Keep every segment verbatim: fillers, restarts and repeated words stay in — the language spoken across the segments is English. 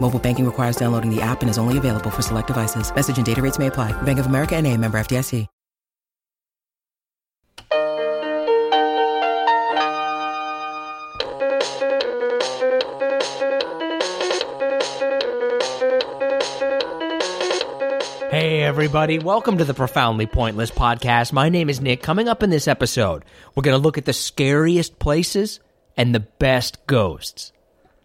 Mobile banking requires downloading the app and is only available for select devices. Message and data rates may apply. Bank of America N A, member F D I C. Hey everybody, welcome to the Profoundly Pointless Podcast. My name is Nick. Coming up in this episode, we're going to look at the scariest places and the best ghosts.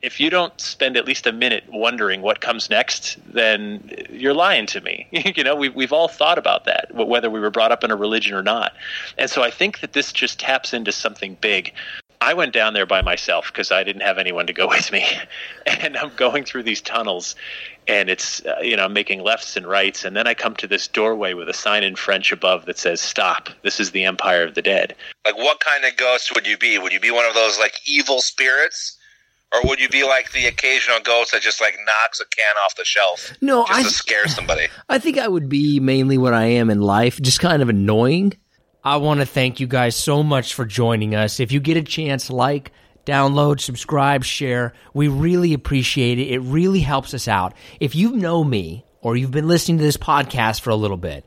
If you don't spend at least a minute wondering what comes next, then you're lying to me. You know, we've, we've all thought about that, whether we were brought up in a religion or not. And so I think that this just taps into something big. I went down there by myself because I didn't have anyone to go with me. And I'm going through these tunnels and it's, uh, you know, I'm making lefts and rights. And then I come to this doorway with a sign in French above that says, stop, this is the Empire of the Dead. Like, what kind of ghost would you be? Would you be one of those like evil spirits? Or would you be like the occasional ghost that just like knocks a can off the shelf? No, just I, to scare somebody? I think I would be mainly what I am in life, just kind of annoying. I want to thank you guys so much for joining us. If you get a chance, like, download, subscribe, share. We really appreciate it. It really helps us out. If you know me or you've been listening to this podcast for a little bit,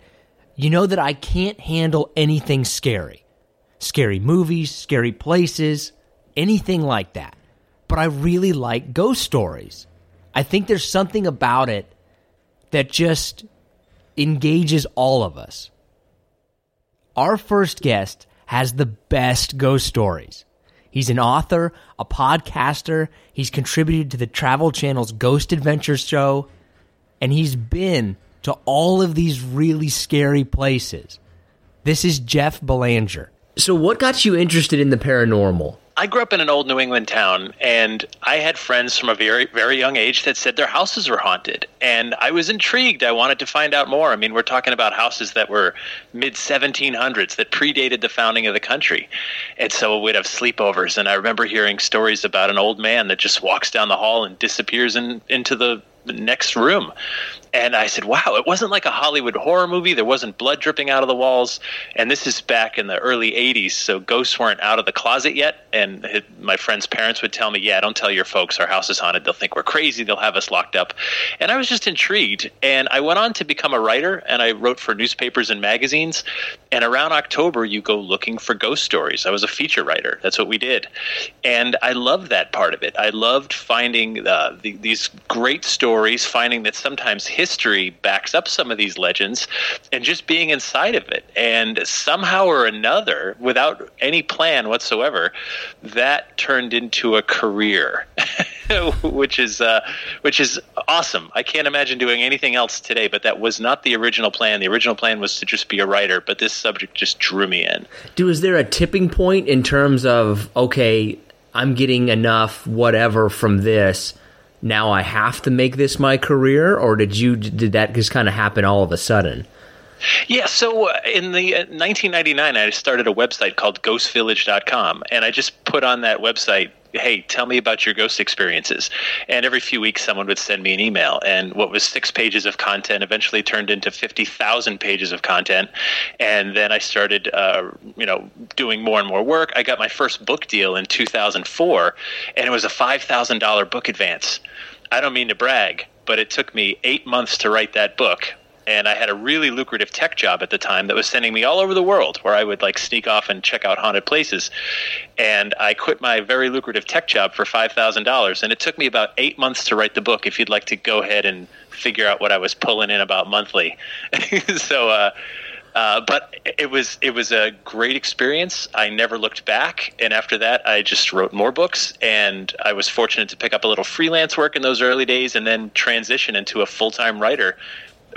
you know that I can't handle anything scary. Scary movies, scary places, anything like that. But I really like ghost stories. I think there's something about it that just engages all of us. Our first guest has the best ghost stories. He's an author, a podcaster, he's contributed to the Travel Channel's Ghost Adventures show, and he's been to all of these really scary places. This is Jeff Belanger. So what got you interested in the paranormal? I grew up in an old New England town, and I had friends from a very, very young age that said their houses were haunted. And I was intrigued. I wanted to find out more. I mean, we're talking about houses that were mid seventeen hundreds that predated the founding of the country. And so we'd have sleepovers. And I remember hearing stories about an old man that just walks down the hall and disappears in, into the next room. And I said, wow, it wasn't like a Hollywood horror movie. There wasn't blood dripping out of the walls. And this is back in the early eighties, so ghosts weren't out of the closet yet. And my friend's parents would tell me, yeah, don't tell your folks our house is haunted. They'll think we're crazy. They'll have us locked up. And I was just intrigued. And I went on to become a writer, and I wrote for newspapers and magazines. And around October, you go looking for ghost stories. I was a feature writer. That's what we did. And I loved that part of it. I loved finding uh, the, these great stories, finding that sometimes history History backs up some of these legends, and just being inside of it. And somehow or another, without any plan whatsoever, that turned into a career, which is uh, which is awesome. I can't imagine doing anything else today, but that was not the original plan. The original plan was to just be a writer, but this subject just drew me in. Dude, is there a tipping point in terms of, okay, I'm getting enough whatever from this, now I have to make this my career? Or did you did that just kind of happen all of a sudden? Yeah, so in the uh, nineteen ninety-nine, I started a website called ghost village dot com, and I just put on that website, hey, tell me about your ghost experiences. And every few weeks, someone would send me an email. And what was six pages of content eventually turned into fifty thousand pages of content. And then I started, uh, you know, doing more and more work. I got my first book deal in two thousand four, and it was a five thousand dollars book advance. I don't mean to brag, but it took me eight months to write that book. And I had a really lucrative tech job at the time that was sending me all over the world, where I would like sneak off and check out haunted places. And I quit my very lucrative tech job for five thousand dollars. And it took me about eight months to write the book, if you'd like to go ahead and figure out what I was pulling in about monthly. so uh, Uh, but it was it was a great experience. I never looked back, and after that, I just wrote more books. And I was fortunate to pick up a little freelance work in those early days, and then transition into a full time writer,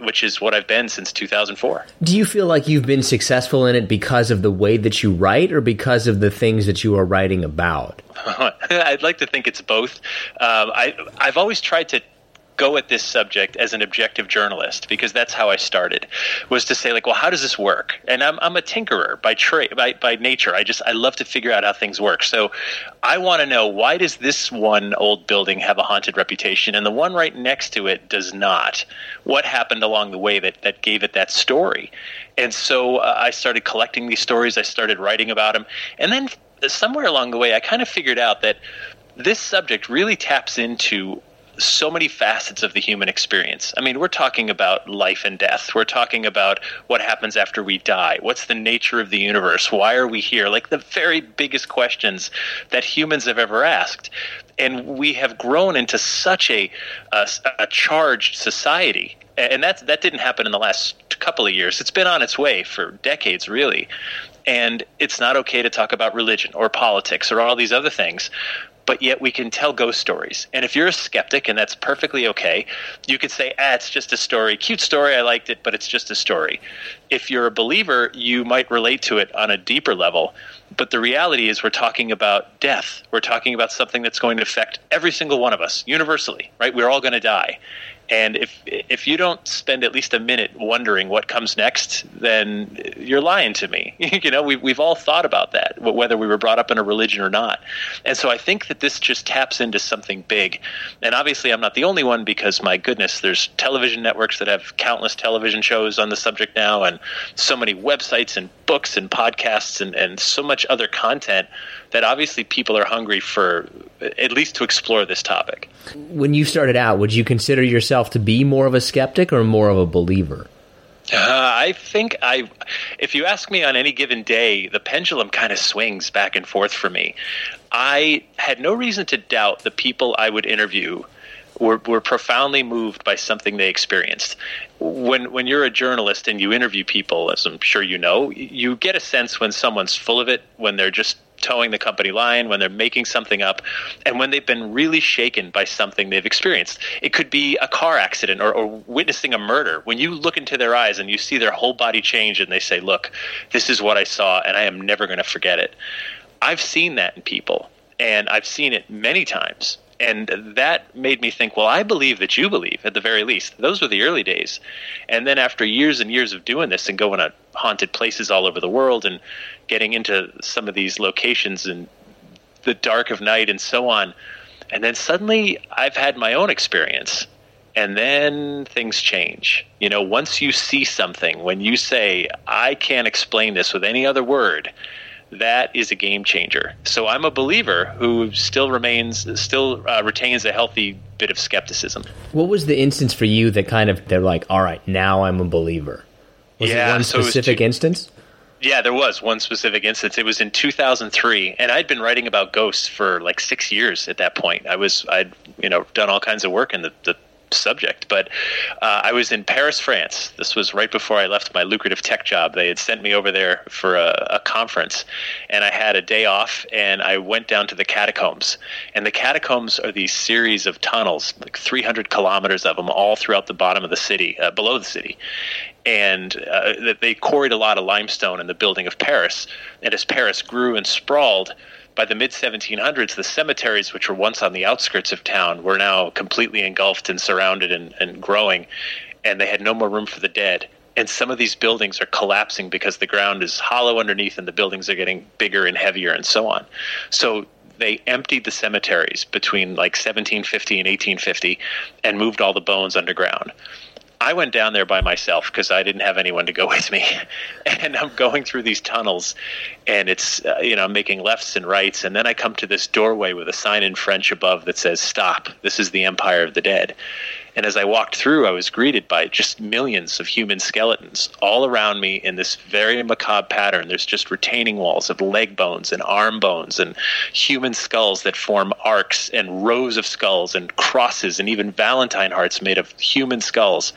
which is what I've been since two thousand four. Do you feel like you've been successful in it because of the way that you write, or because of the things that you are writing about? I'd like to think it's both. Um, I I've always tried to go at this subject as an objective journalist, because that's how I started, was to say, like, well, how does this work? And I'm I'm a tinkerer by trade, by, by nature. I just I love to figure out how things work. So I want to know, why does this one old building have a haunted reputation and the one right next to it does not? What happened along the way that that gave it that story? And so uh, I started collecting these stories. I started writing about them, and then somewhere along the way, I kind of figured out that this subject really taps into so many facets of the human experience. I mean, we're talking about life and death. We're talking about what happens after we die. What's the nature of the universe? Why are we here? Like the very biggest questions that humans have ever asked. And we have grown into such a, a, a charged society. And that's, that didn't happen in the last couple of years. It's been on its way for decades, really. And it's not okay to talk about religion or politics or all these other things. But yet we can tell ghost stories. And if you're a skeptic, and that's perfectly okay, you could say, ah, it's just a story. Cute story, I liked it, but it's just a story. If you're a believer, you might relate to it on a deeper level. But the reality is, we're talking about death. We're talking about something that's going to affect every single one of us universally, right? We're all going to die. And if if you don't spend at least a minute wondering what comes next, then you're lying to me. You know, we've, we've all thought about that, whether we were brought up in a religion or not. And so I think that this just taps into something big. And obviously I'm not the only one, because, my goodness, there's television networks that have countless television shows on the subject now, and so many websites and books and podcasts and, and so much other content that obviously people are hungry for, at least to explore this topic. When you started out, would you consider yourself to be more of a skeptic or more of a believer? Uh, I think I, if you ask me on any given day, the pendulum kind of swings back and forth for me. I had no reason to doubt the people I would interview were, were profoundly moved by something they experienced. When when you're a journalist and you interview people, as I'm sure you know, you get a sense when someone's full of it, when they're just towing the company line, when they're making something up, and when they've been really shaken by something they've experienced. It could be a car accident or, or witnessing a murder. When you look into their eyes and you see their whole body change and they say, look, this is what I saw and I am never going to forget it. I've seen that in people, and I've seen it many times. And that made me think, well, I believe that you believe, at the very least. Those were the early days. And then after years and years of doing this and going to haunted places all over the world and getting into some of these locations in the dark of night and so on, and then suddenly I've had my own experience. And then things change. You know, once you see something, when you say, I can't explain this with any other word, that is a game changer. So I'm a believer who still remains, still uh, retains a healthy bit of skepticism. What was the instance for you that kind of, they're like, all right, now I'm a believer? Was yeah, it one so specific it was two, instance? Yeah, there was one specific instance. It was in two thousand three, and I'd been writing about ghosts for like six years at that point. I was, I'd, you know, done all kinds of work in the, the subject, but uh, I was in Paris, France. This was right before I left my lucrative tech job. They had sent me over there for a, a conference, and I had a day off, and I went down to the catacombs. And the catacombs are these series of tunnels, like three hundred kilometers of them, all throughout the bottom of the city, uh, below the city. And uh, they quarried a lot of limestone in the building of Paris. And as Paris grew and sprawled, by the mid seventeen hundreds, the cemeteries, which were once on the outskirts of town, were now completely engulfed and surrounded and, and growing, and they had no more room for the dead. And some of these buildings are collapsing because the ground is hollow underneath and the buildings are getting bigger and heavier and so on. So they emptied the cemeteries between like seventeen fifty and eighteen fifty and moved all the bones underground. I went down there by myself because I didn't have anyone to go with me, and I'm going through these tunnels, and it's uh, you know, I'm making lefts and rights, and then I come to this doorway with a sign in French above that says, "Stop! This is the Empire of the Dead." And as I walked through, I was greeted by just millions of human skeletons all around me in this very macabre pattern. There's just retaining walls of leg bones and arm bones and human skulls that form arcs and rows of skulls and crosses and even Valentine hearts made of human skulls.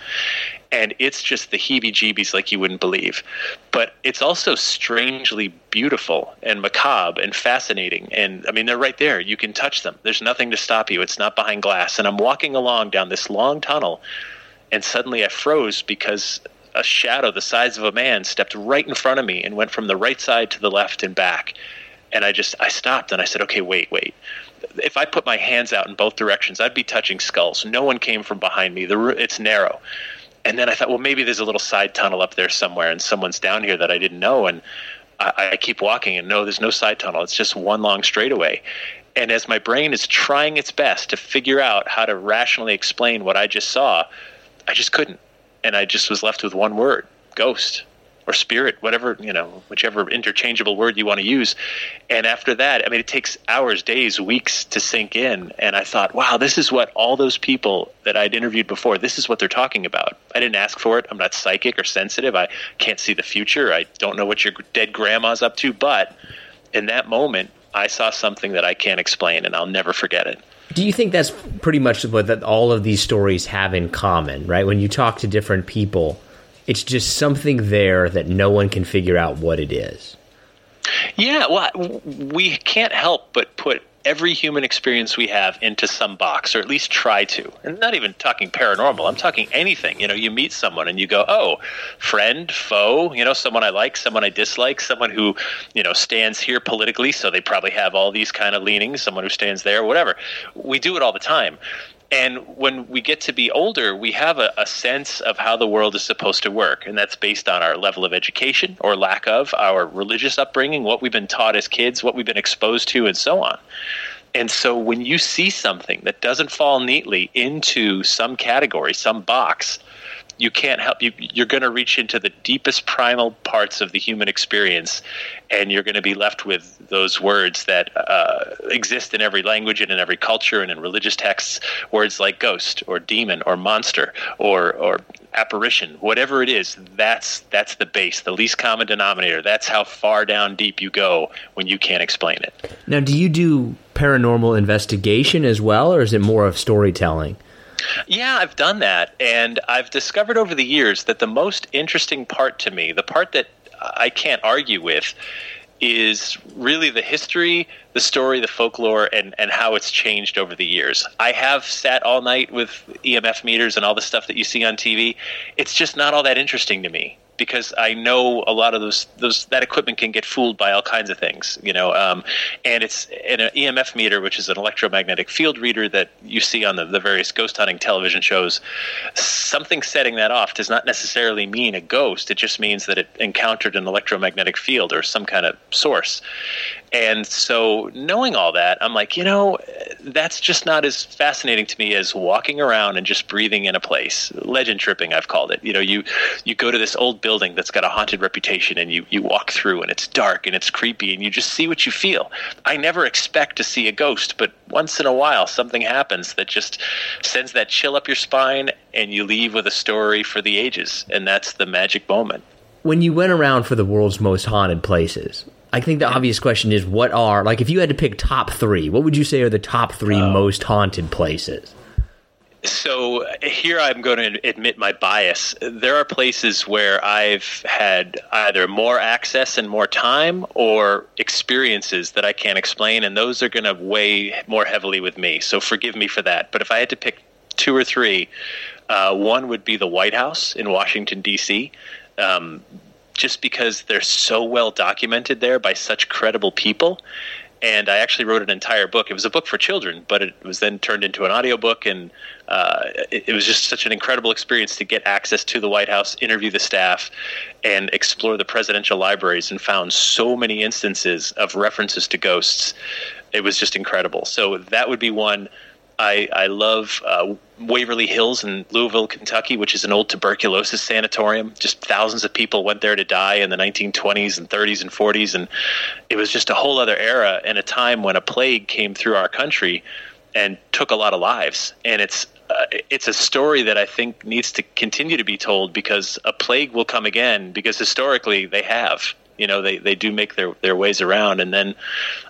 and it's just the heebie-jeebies like you wouldn't believe. But it's also strangely beautiful and macabre and fascinating. And, I mean, they're right there. You can touch them. There's nothing to stop you. It's not behind glass. And I'm walking along down this long tunnel, and suddenly I froze because a shadow the size of a man stepped right in front of me and went from the right side to the left and back. And I just I stopped, and I said, okay, wait, wait. If I put my hands out in both directions, I'd be touching skulls. No one came from behind me. The, it's narrow. And then I thought, well, maybe there's a little side tunnel up there somewhere, and someone's down here that I didn't know. And I, I keep walking, and no, there's no side tunnel. It's just one long straightaway. And as my brain is trying its best to figure out how to rationally explain what I just saw, I just couldn't. And I just was left with one word, ghost. Or spirit, whatever, you know, whichever interchangeable word you want to use. And after that, I mean, it takes hours, days, weeks to sink in. And I thought, wow, this is what all those people that I'd interviewed before, this is what they're talking about. I didn't ask for it. I'm not psychic or sensitive. I can't see the future. I don't know what your dead grandma's up to. But in that moment, I saw something that I can't explain, and I'll never forget it. Do you think that's pretty much what that all of these stories have in common, right? When you talk to different people, it's just something there that no one can figure out what it is. Yeah, well, we can't help but put every human experience we have into some box, or at least try to. And not even talking paranormal. I'm talking anything. You know, you meet someone and you go, oh, friend, foe, you know, someone I like, someone I dislike, someone who, you know, stands here politically, so they probably have all these kind of leanings, someone who stands there, whatever. We do it all the time. And when we get to be older, we have a, a sense of how the world is supposed to work, and that's based on our level of education or lack of, our religious upbringing, what we've been taught as kids, what we've been exposed to, and so on. And so when you see something that doesn't fall neatly into some category, some box, you can't help you, you're going to reach into the deepest primal parts of the human experience, and you're going to be left with those words that uh, exist in every language and in every culture and in religious texts, words like ghost or demon or monster or or apparition, whatever it is. That's that's the base, the least common denominator. That's how far down deep you go when you can't explain it. Now, do you do paranormal investigation as well, or is it more of storytelling? Yeah, I've done that, and I've discovered over the years that the most interesting part to me, the part that I can't argue with, is really the history, the story, the folklore, and, and how it's changed over the years. I have sat all night with E M F meters and all the stuff that you see on T V. It's just not all that interesting to me, because I know a lot of those those that equipment can get fooled by all kinds of things, you know. Um, and it's an E M F meter, which is an electromagnetic field reader that you see on the, the various ghost hunting television shows. Something setting that off does not necessarily mean a ghost. It just means that it encountered an electromagnetic field or some kind of source. And so knowing all that, I'm like, you know, that's just not as fascinating to me as walking around and just breathing in a place. Legend tripping, I've called it. You know, you, you go to this old building that's got a haunted reputation, and you, you walk through, and it's dark and it's creepy, and you just see what you feel. I never expect to see a ghost, but once in a while something happens that just sends that chill up your spine, and you leave with a story for the ages. And that's the magic moment. When you went around for the world's most haunted places, I think the obvious question is, what are, like, if you had to pick top three, what would you say are the top three oh. most haunted places? So here I'm going to admit my bias. There are places where I've had either more access and more time, or experiences that I can't explain, and those are going to weigh more heavily with me. So forgive me for that. But if I had to pick two or three, uh, one would be the White House in Washington, D C Um just because they're so well documented there by such credible people. And I actually wrote an entire book. It was a book for children, but it was then turned into an audiobook. And uh, it, it was just such an incredible experience to get access to the White House, interview the staff, and explore the presidential libraries, and found so many instances of references to ghosts. It was just incredible. So that would be one. I, I love uh, Waverly Hills in Louisville, Kentucky, which is an old tuberculosis sanatorium. Just thousands of people went there to die in the nineteen twenties and thirties and forties. And it was just a whole other era, and a time when a plague came through our country and took a lot of lives. And it's uh, it's a story that I think needs to continue to be told, because a plague will come again, because historically they have. you know, they, they do make their, their ways around. And then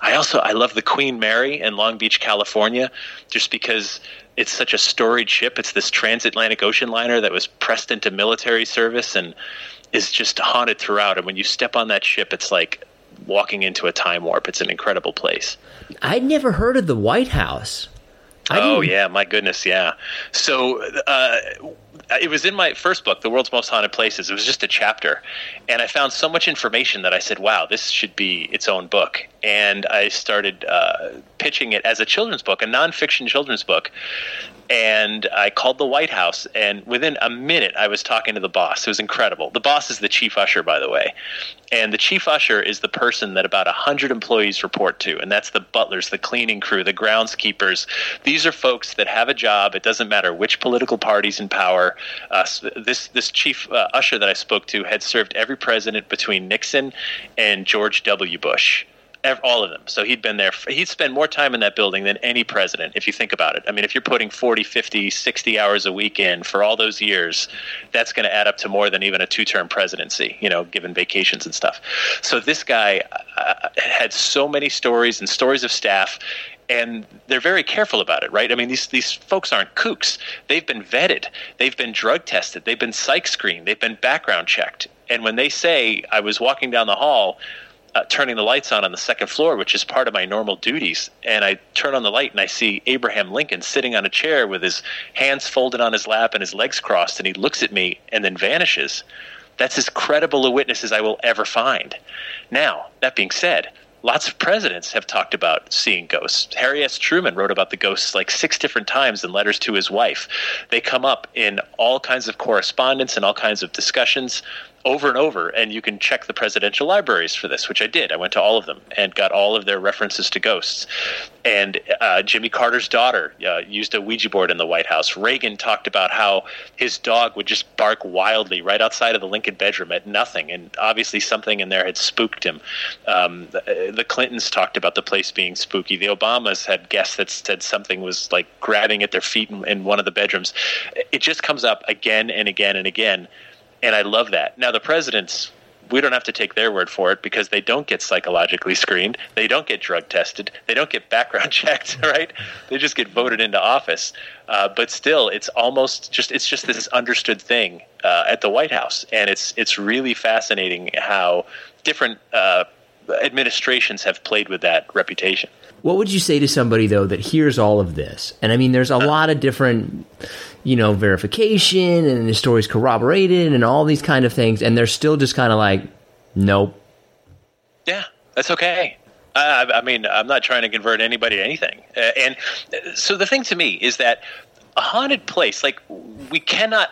I also, I love the Queen Mary in Long Beach, California, just because it's such a storied ship. It's this transatlantic ocean liner that was pressed into military service and is just haunted throughout. And when you step on that ship, it's like walking into a time warp. It's an incredible place. I'd never heard of the White House. I oh, didn't... yeah. My goodness. Yeah. So, uh, it was in my first book, The World's Most Haunted Places. It was just a chapter. And I found so much information that I said, wow, this should be its own book. And I started uh, pitching it as a children's book, a nonfiction children's book. And I called the White House. And within a minute, I was talking to the boss. It was incredible. The boss is the chief usher, by the way. And the chief usher is the person that about one hundred employees report to. And that's the butlers, the cleaning crew, the groundskeepers. These are folks that have a job. It doesn't matter which political party's in power. Uh, this this chief uh, usher that I spoke to had served every president between Nixon and George W. Bush. All of them. So he'd been there. He'd spend more time in that building than any president, if you think about it. I mean, if you're putting forty, fifty, sixty hours a week in for all those years, that's going to add up to more than even a two-term presidency, you know, given vacations and stuff. So this guy uh, had so many stories and stories of staff. And they're very careful about it, right? I mean, these these folks aren't kooks. They've been vetted. They've been drug tested. They've been psych screened. They've been background checked. And when they say, I was walking down the hall, uh, turning the lights on on the second floor, which is part of my normal duties, and I turn on the light and I see Abraham Lincoln sitting on a chair with his hands folded on his lap and his legs crossed, and he looks at me and then vanishes. That's as credible a witness as I will ever find. Now, that being said, lots of presidents have talked about seeing ghosts. Harry S. Truman wrote about the ghosts like six different times in letters to his wife. They come up in all kinds of correspondence and all kinds of discussions over and over. And you can check the presidential libraries for this, which I did. I went to all of them and got all of their references to ghosts. And uh, Jimmy Carter's daughter uh, used a Ouija board in the White House. Reagan talked about how his dog would just bark wildly right outside of the Lincoln bedroom at nothing. And obviously something in there had spooked him. Um, the, the Clintons talked about the place being spooky. The Obamas had guests that said something was like grabbing at their feet in, in one of the bedrooms. It just comes up again and again and again. And I love that. Now, the presidents, we don't have to take their word for it because they don't get psychologically screened. They don't get drug tested. They don't get background checked, right? They just get voted into office. Uh, but still, it's almost just it's just this understood thing uh, at the White House. And it's it's really fascinating how different uh, administrations have played with that reputation. What would you say to somebody, though, that hears all of this? And I mean, there's a lot of different, you know, verification and the stories corroborated and all these kind of things. And they're still just kind of like, nope. Yeah, that's okay. I, I mean, I'm not trying to convert anybody to anything. Uh, and so the thing to me is that a haunted place, like, we cannot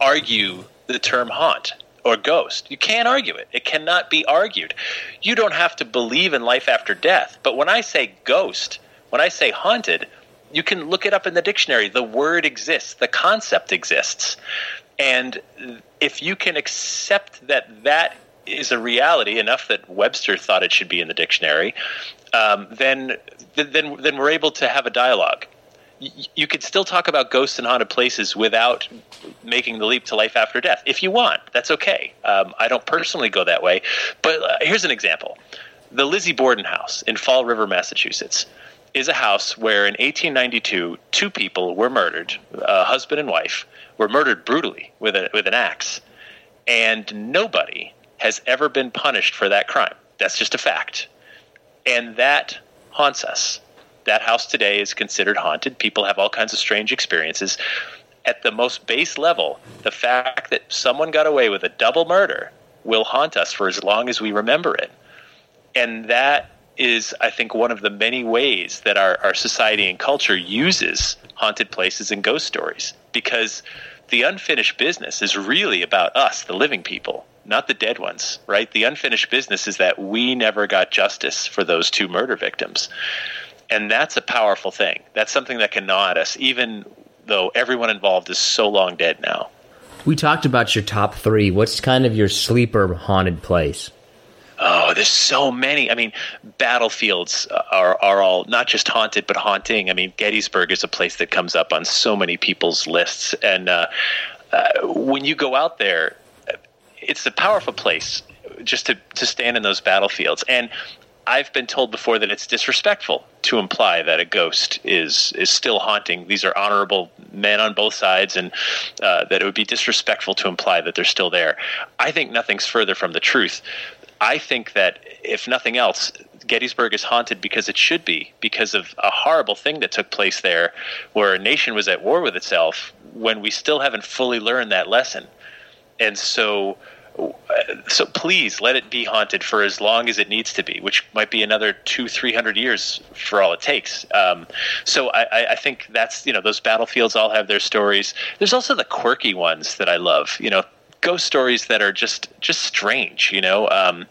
argue the term haunt or ghost. You can't argue it. It cannot be argued. You don't have to believe in life after death. But when I say ghost, when I say haunted, you can look it up in the dictionary. The word exists. The concept exists. And if you can accept that that is a reality enough that Webster thought it should be in the dictionary, um, then, then, then we're able to have a dialogue. You could still talk about ghosts and haunted places without making the leap to life after death. If you want, that's okay. Um, I don't personally go that way. But uh, here's an example. The Lizzie Borden House in Fall River, Massachusetts, is a house where in eighteen ninety-two, two people were murdered, a husband and wife, were murdered brutally with a, with an axe. And nobody has ever been punished for that crime. That's just a fact. And that haunts us. That house today is considered haunted. People have all kinds of strange experiences. At the most base level, the fact that someone got away with a double murder will haunt us for as long as we remember it. And that is, I think, one of the many ways that our, our society and culture uses haunted places and ghost stories. Because the unfinished business is really about us, the living people, not the dead ones, right? The unfinished business is that we never got justice for those two murder victims. And that's a powerful thing. That's something that can gnaw at us, even though everyone involved is so long dead now. We talked about your top three. What's kind of your sleeper haunted place? Oh, there's so many. I mean, battlefields are, are all not just haunted, but haunting. I mean, Gettysburg is a place that comes up on so many people's lists. And uh, uh, when you go out there, it's a powerful place. just to, to stand in those battlefields. And I've been told before that it's disrespectful to imply that a ghost is is still haunting. These are honorable men on both sides, and uh, that it would be disrespectful to imply that they're still there. I think nothing's further from the truth. I think that, if nothing else, Gettysburg is haunted because it should be, because of a horrible thing that took place there where a nation was at war with itself when we still haven't fully learned that lesson. And so... So please let it be haunted for as long as it needs to be, which might be another two, three hundred years for all it takes. Um, so I, I think that's, you know, those battlefields all have their stories. There's also the quirky ones that I love, you know, ghost stories that are just just strange, you know, um,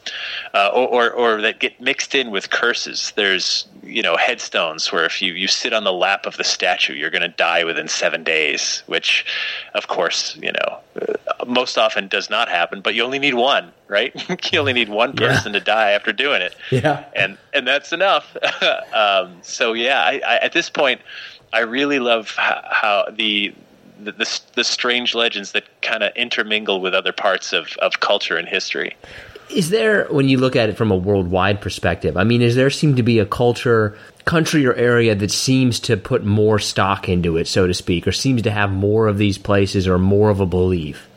uh, or, or or that get mixed in with curses. There's, you know, headstones where if you, you sit on the lap of the statue, you're going to die within seven days, which, of course, you know, most often does not happen. But you only need one, right? You only need one person yeah. to die after doing it. Yeah. And and that's enough. um, so, yeah, I, I, at this point, I really love how, how the – The, the, the strange legends that kind of intermingle with other parts of, of culture and history. Is there, when you look at it from a worldwide perspective, I mean, is there seem to be a culture, country or area that seems to put more stock into it, so to speak, or seems to have more of these places or more of a belief?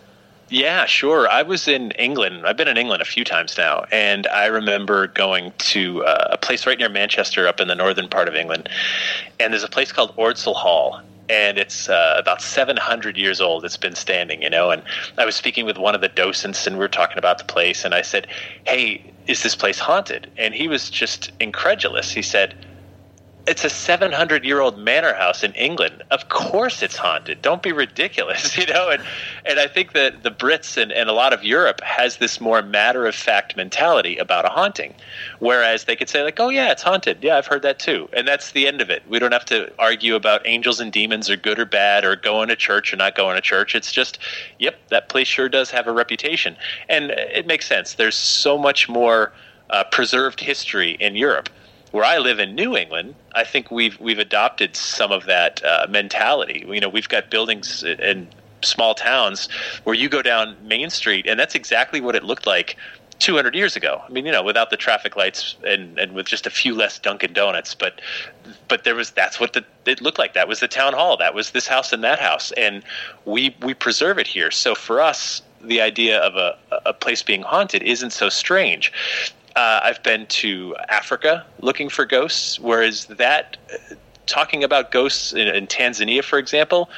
Yeah, sure. I was in England. I've been in England a few times now, and I remember going to uh, a place right near Manchester up in the northern part of England, and there's a place called Ordsall Hall. And it's uh, about seven hundred years old. It's been standing, you know. And I was speaking with one of the docents, and we were talking about the place. And I said, hey, is this place haunted? And he was just incredulous. He said, it's a seven hundred year old manor house in England. Of course it's haunted. Don't be ridiculous, you know. And and I think that the Brits and, and a lot of Europe has this more matter-of-fact mentality about a haunting, whereas they could say, like, oh, yeah, it's haunted. Yeah, I've heard that too. And that's the end of it. We don't have to argue about angels and demons or good or bad or going to church or not going to church. It's just, yep, that place sure does have a reputation. And it makes sense. There's so much more uh, preserved history in Europe. Where I live in New England, I think we've we've adopted some of that uh, mentality. You know, we've got buildings in small towns where you go down Main Street, and that's exactly what it looked like two hundred years ago. I mean, you know, without the traffic lights and, and with just a few less Dunkin' Donuts, but but there was that's what the, it looked like. That was the town hall. That was this house and that house, and we we preserve it here. So for us, the idea of a a place being haunted isn't so strange. Uh, I've been to Africa looking for ghosts, whereas that uh, talking about ghosts in, in Tanzania, for example,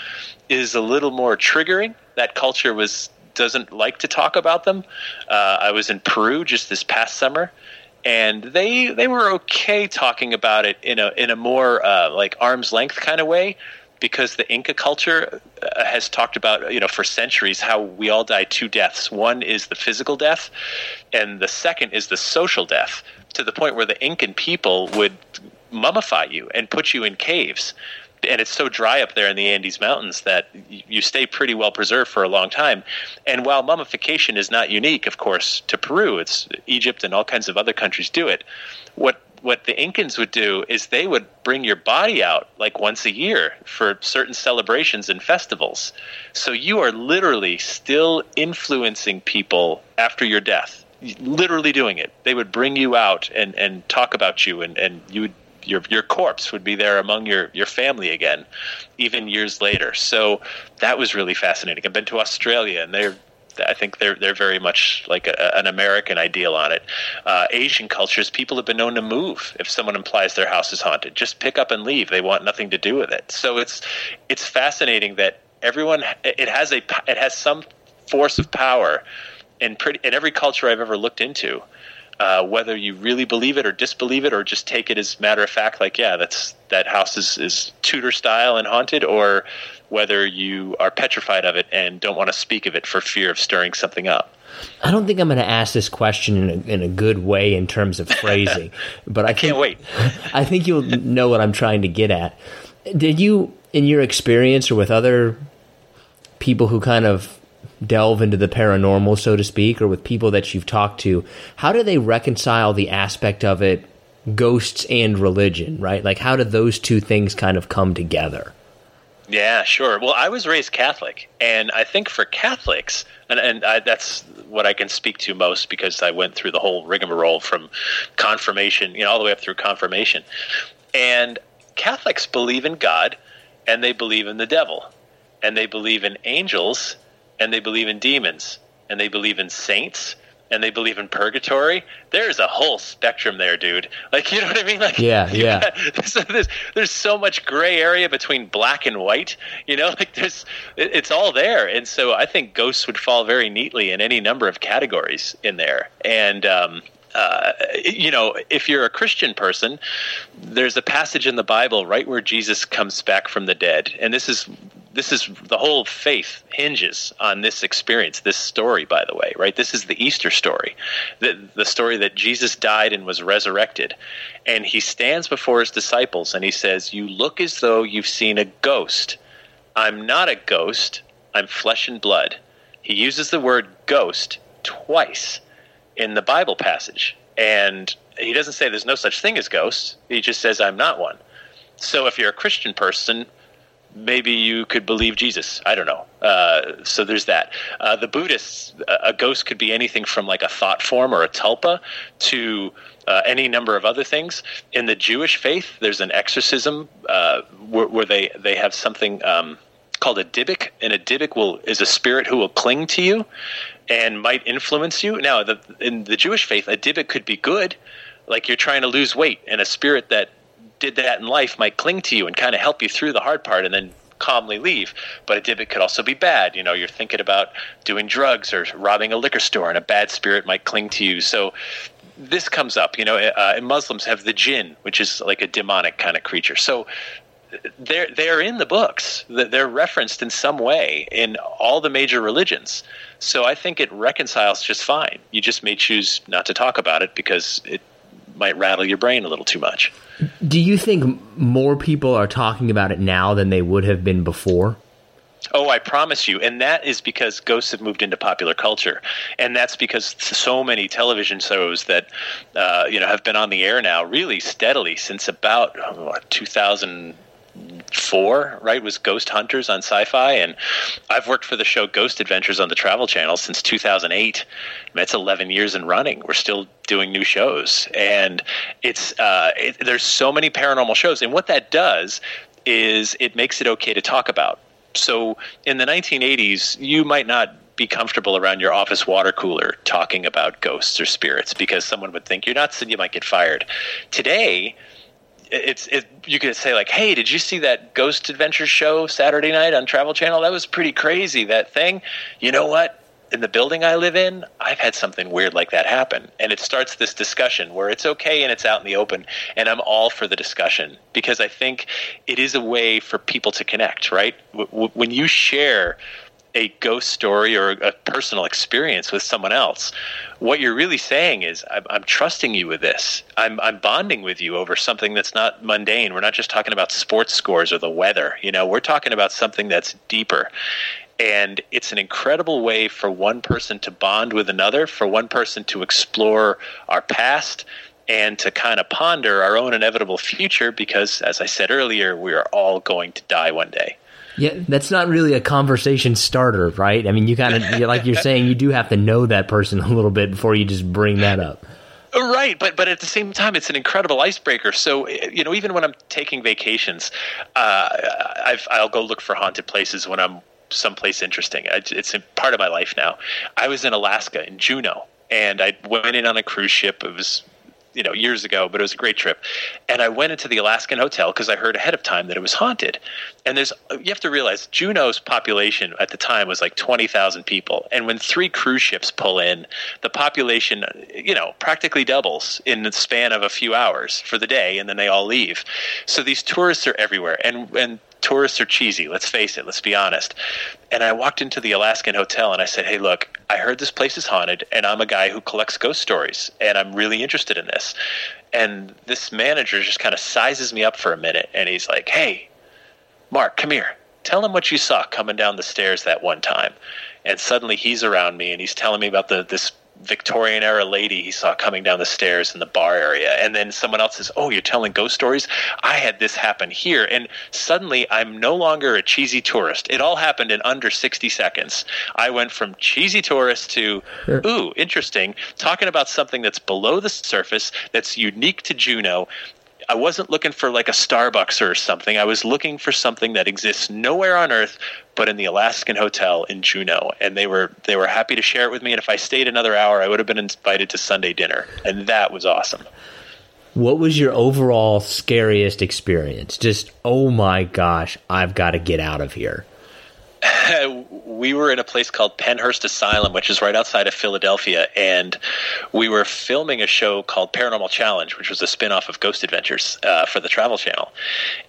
is a little more triggering. That culture was doesn't like to talk about them. Uh, I was in Peru just this past summer, and they they were okay talking about it in a in a more uh, like arm's length kind of way. Because the Inca culture uh, has talked about, you know, for centuries how we all die two deaths. One is the physical death, and the second is the social death, to the point where the Incan people would mummify you and put you in caves. And it's so dry up there in the Andes Mountains that you stay pretty well preserved for a long time. And while mummification is not unique, of course, to Peru, it's Egypt and all kinds of other countries do it. What What the Incans would do is they would bring your body out like once a year for certain celebrations and festivals. So you are literally still influencing people after your death, literally doing it. They would bring you out and, and talk about you, and, and you would, your your corpse would be there among your, your family again, even years later. So that was really fascinating. I've been to Australia, and they're I think they're they're very much like a, an American ideal on it. Uh, Asian cultures, people have been known to move if someone implies their house is haunted. Just pick up and leave. They want nothing to do with it. So it's it's fascinating that everyone it has a it has some force of power in pretty in every culture I've ever looked into. Uh, whether you really believe it or disbelieve it, or just take it as matter of fact, like yeah, that's that house is, is Tudor style and haunted, or whether you are petrified of it and don't want to speak of it for fear of stirring something up. I don't think I'm going to ask this question in a, in a good way in terms of phrasing, but I, I can't think, wait. I think you'll know what I'm trying to get at. Did you, in your experience or with other people who kind of delve into the paranormal, so to speak, or with people that you've talked to, how do they reconcile the aspect of it, ghosts and religion, right? Like, how do those two things kind of come together? Yeah, sure. Well, I was raised Catholic, and I think for Catholics, and, and I, that's what I can speak to most because I went through the whole rigmarole from confirmation, you know, all the way up through confirmation. And Catholics believe in God, and they believe in the devil, and they believe in angels, and they believe in demons, and they believe in saints, and they believe in purgatory. There's a whole spectrum there, dude. Like, you know what I mean? Like, yeah, yeah. Got, so there's, there's so much gray area between black and white, you know, like there's, it, it's all there. And so I think ghosts would fall very neatly in any number of categories in there. And, um, uh, you know, if you're a Christian person, there's a passage in the Bible right where Jesus comes back from the dead. And this is, This is the whole faith hinges on this experience, this story, by the way, right? This is the Easter story, the, the story that Jesus died and was resurrected. And he stands before his disciples and he says, "You look as though you've seen a ghost. I'm not a ghost. I'm flesh and blood." He uses the word ghost twice in the Bible passage. And he doesn't say there's no such thing as ghosts. He just says, "I'm not one." So if you're a Christian person, maybe you could believe Jesus. I don't know. Uh, so there's that. Uh, the Buddhists, a ghost could be anything from like a thought form or a tulpa to uh, any number of other things. In the Jewish faith, there's an exorcism uh, where, where they, they have something um, called a dibbick. And a dibbick will, is a spirit who will cling to you and might influence you. Now, the, in the Jewish faith, a dibbick could be good. Like you're trying to lose weight and a spirit that did that in life might cling to you and kind of help you through the hard part and then calmly leave. But a dibbick could also be bad. You know, you're thinking about doing drugs or robbing a liquor store and a bad spirit might cling to you. So this comes up, you know, uh, and Muslims have the jinn, which is like a demonic kind of creature. So they're, they're in the books. They're referenced in some way in all the major religions. So I think it reconciles just fine. You just may choose not to talk about it because it might rattle your brain a little too much. Do you think more people are talking about it now than they would have been before? Oh, I promise you. And that is because ghosts have moved into popular culture. And that's because so many television shows that uh, you know have been on the air now really steadily since about oh, two thousand four, right, was Ghost Hunters on Sci-Fi. And I've worked for the show Ghost Adventures on the Travel Channel since two thousand eight. That's eleven years in running. We're still doing new shows. And it's uh, it, there's so many paranormal shows. And what that does is it makes it okay to talk about. So in the nineteen eighties, you might not be comfortable around your office water cooler talking about ghosts or spirits because someone would think you're nuts and you might get fired. Today, It's it, you could say like, "Hey, did you see that Ghost Adventure show Saturday night on Travel Channel? That was pretty crazy, that thing. You know what? In the building I live in, I've had something weird like that happen." And it starts this discussion where it's okay and it's out in the open. And I'm all for the discussion because I think it is a way for people to connect, right? W- when you share a ghost story or a personal experience with someone else, what you're really saying is, I'm, I'm trusting you with this. I'm, I'm bonding with you over something that's not mundane. We're not just talking about sports scores or the weather. You know, we're talking about something that's deeper. And it's an incredible way for one person to bond with another, for one person to explore our past and to kind of ponder our own inevitable future because, as I said earlier, we are all going to die one day. Yeah, that's not really a conversation starter, right? I mean, you kind of, like you're saying, you do have to know that person a little bit before you just bring that up. Right, but but at the same time, it's an incredible icebreaker. So, you know, even when I'm taking vacations, uh, I've, I'll go look for haunted places when I'm someplace interesting. I, it's a part of my life now. I was in Alaska, in Juneau, and I went in on a cruise ship. It was, you know, years ago, but it was a great trip. And I went into the Alaskan Hotel because I heard ahead of time that it was haunted. And there's, you have to realize Juneau's population at the time was like twenty thousand people. And when three cruise ships pull in, the population, you know, practically doubles in the span of a few hours for the day. And then they all leave. So these tourists are everywhere. And, and tourists are cheesy. Let's face it. Let's be honest. And I walked into the Alaskan Hotel and I said, "Hey, look, I heard this place is haunted and I'm a guy who collects ghost stories and I'm really interested in this." And this manager just kind of sizes me up for a minute and he's like, "Hey, Mark, come here. Tell him what you saw coming down the stairs that one time." And suddenly he's around me and he's telling me about the this Victorian era lady he saw coming down the stairs in the bar area. And then someone else says, oh, you're telling ghost stories? I had this happen here. And suddenly I'm no longer a cheesy tourist. It all happened in under sixty seconds. I went from cheesy tourist to, ooh, interesting, talking about something that's below the surface, that's unique to Juneau. I wasn't looking for like a Starbucks or something. I was looking for something that exists nowhere on Earth but in the Alaskan Hotel in Juneau. And they were they were happy to share it with me. And if I stayed another hour, I would have been invited to Sunday dinner. And that was awesome. What was your overall scariest experience? Just, oh, my gosh, I've got to get out of here. We were in a place called Pennhurst Asylum, which is right outside of Philadelphia, and we were filming a show called Paranormal Challenge, which was a spin-off of Ghost Adventures uh, for the Travel Channel.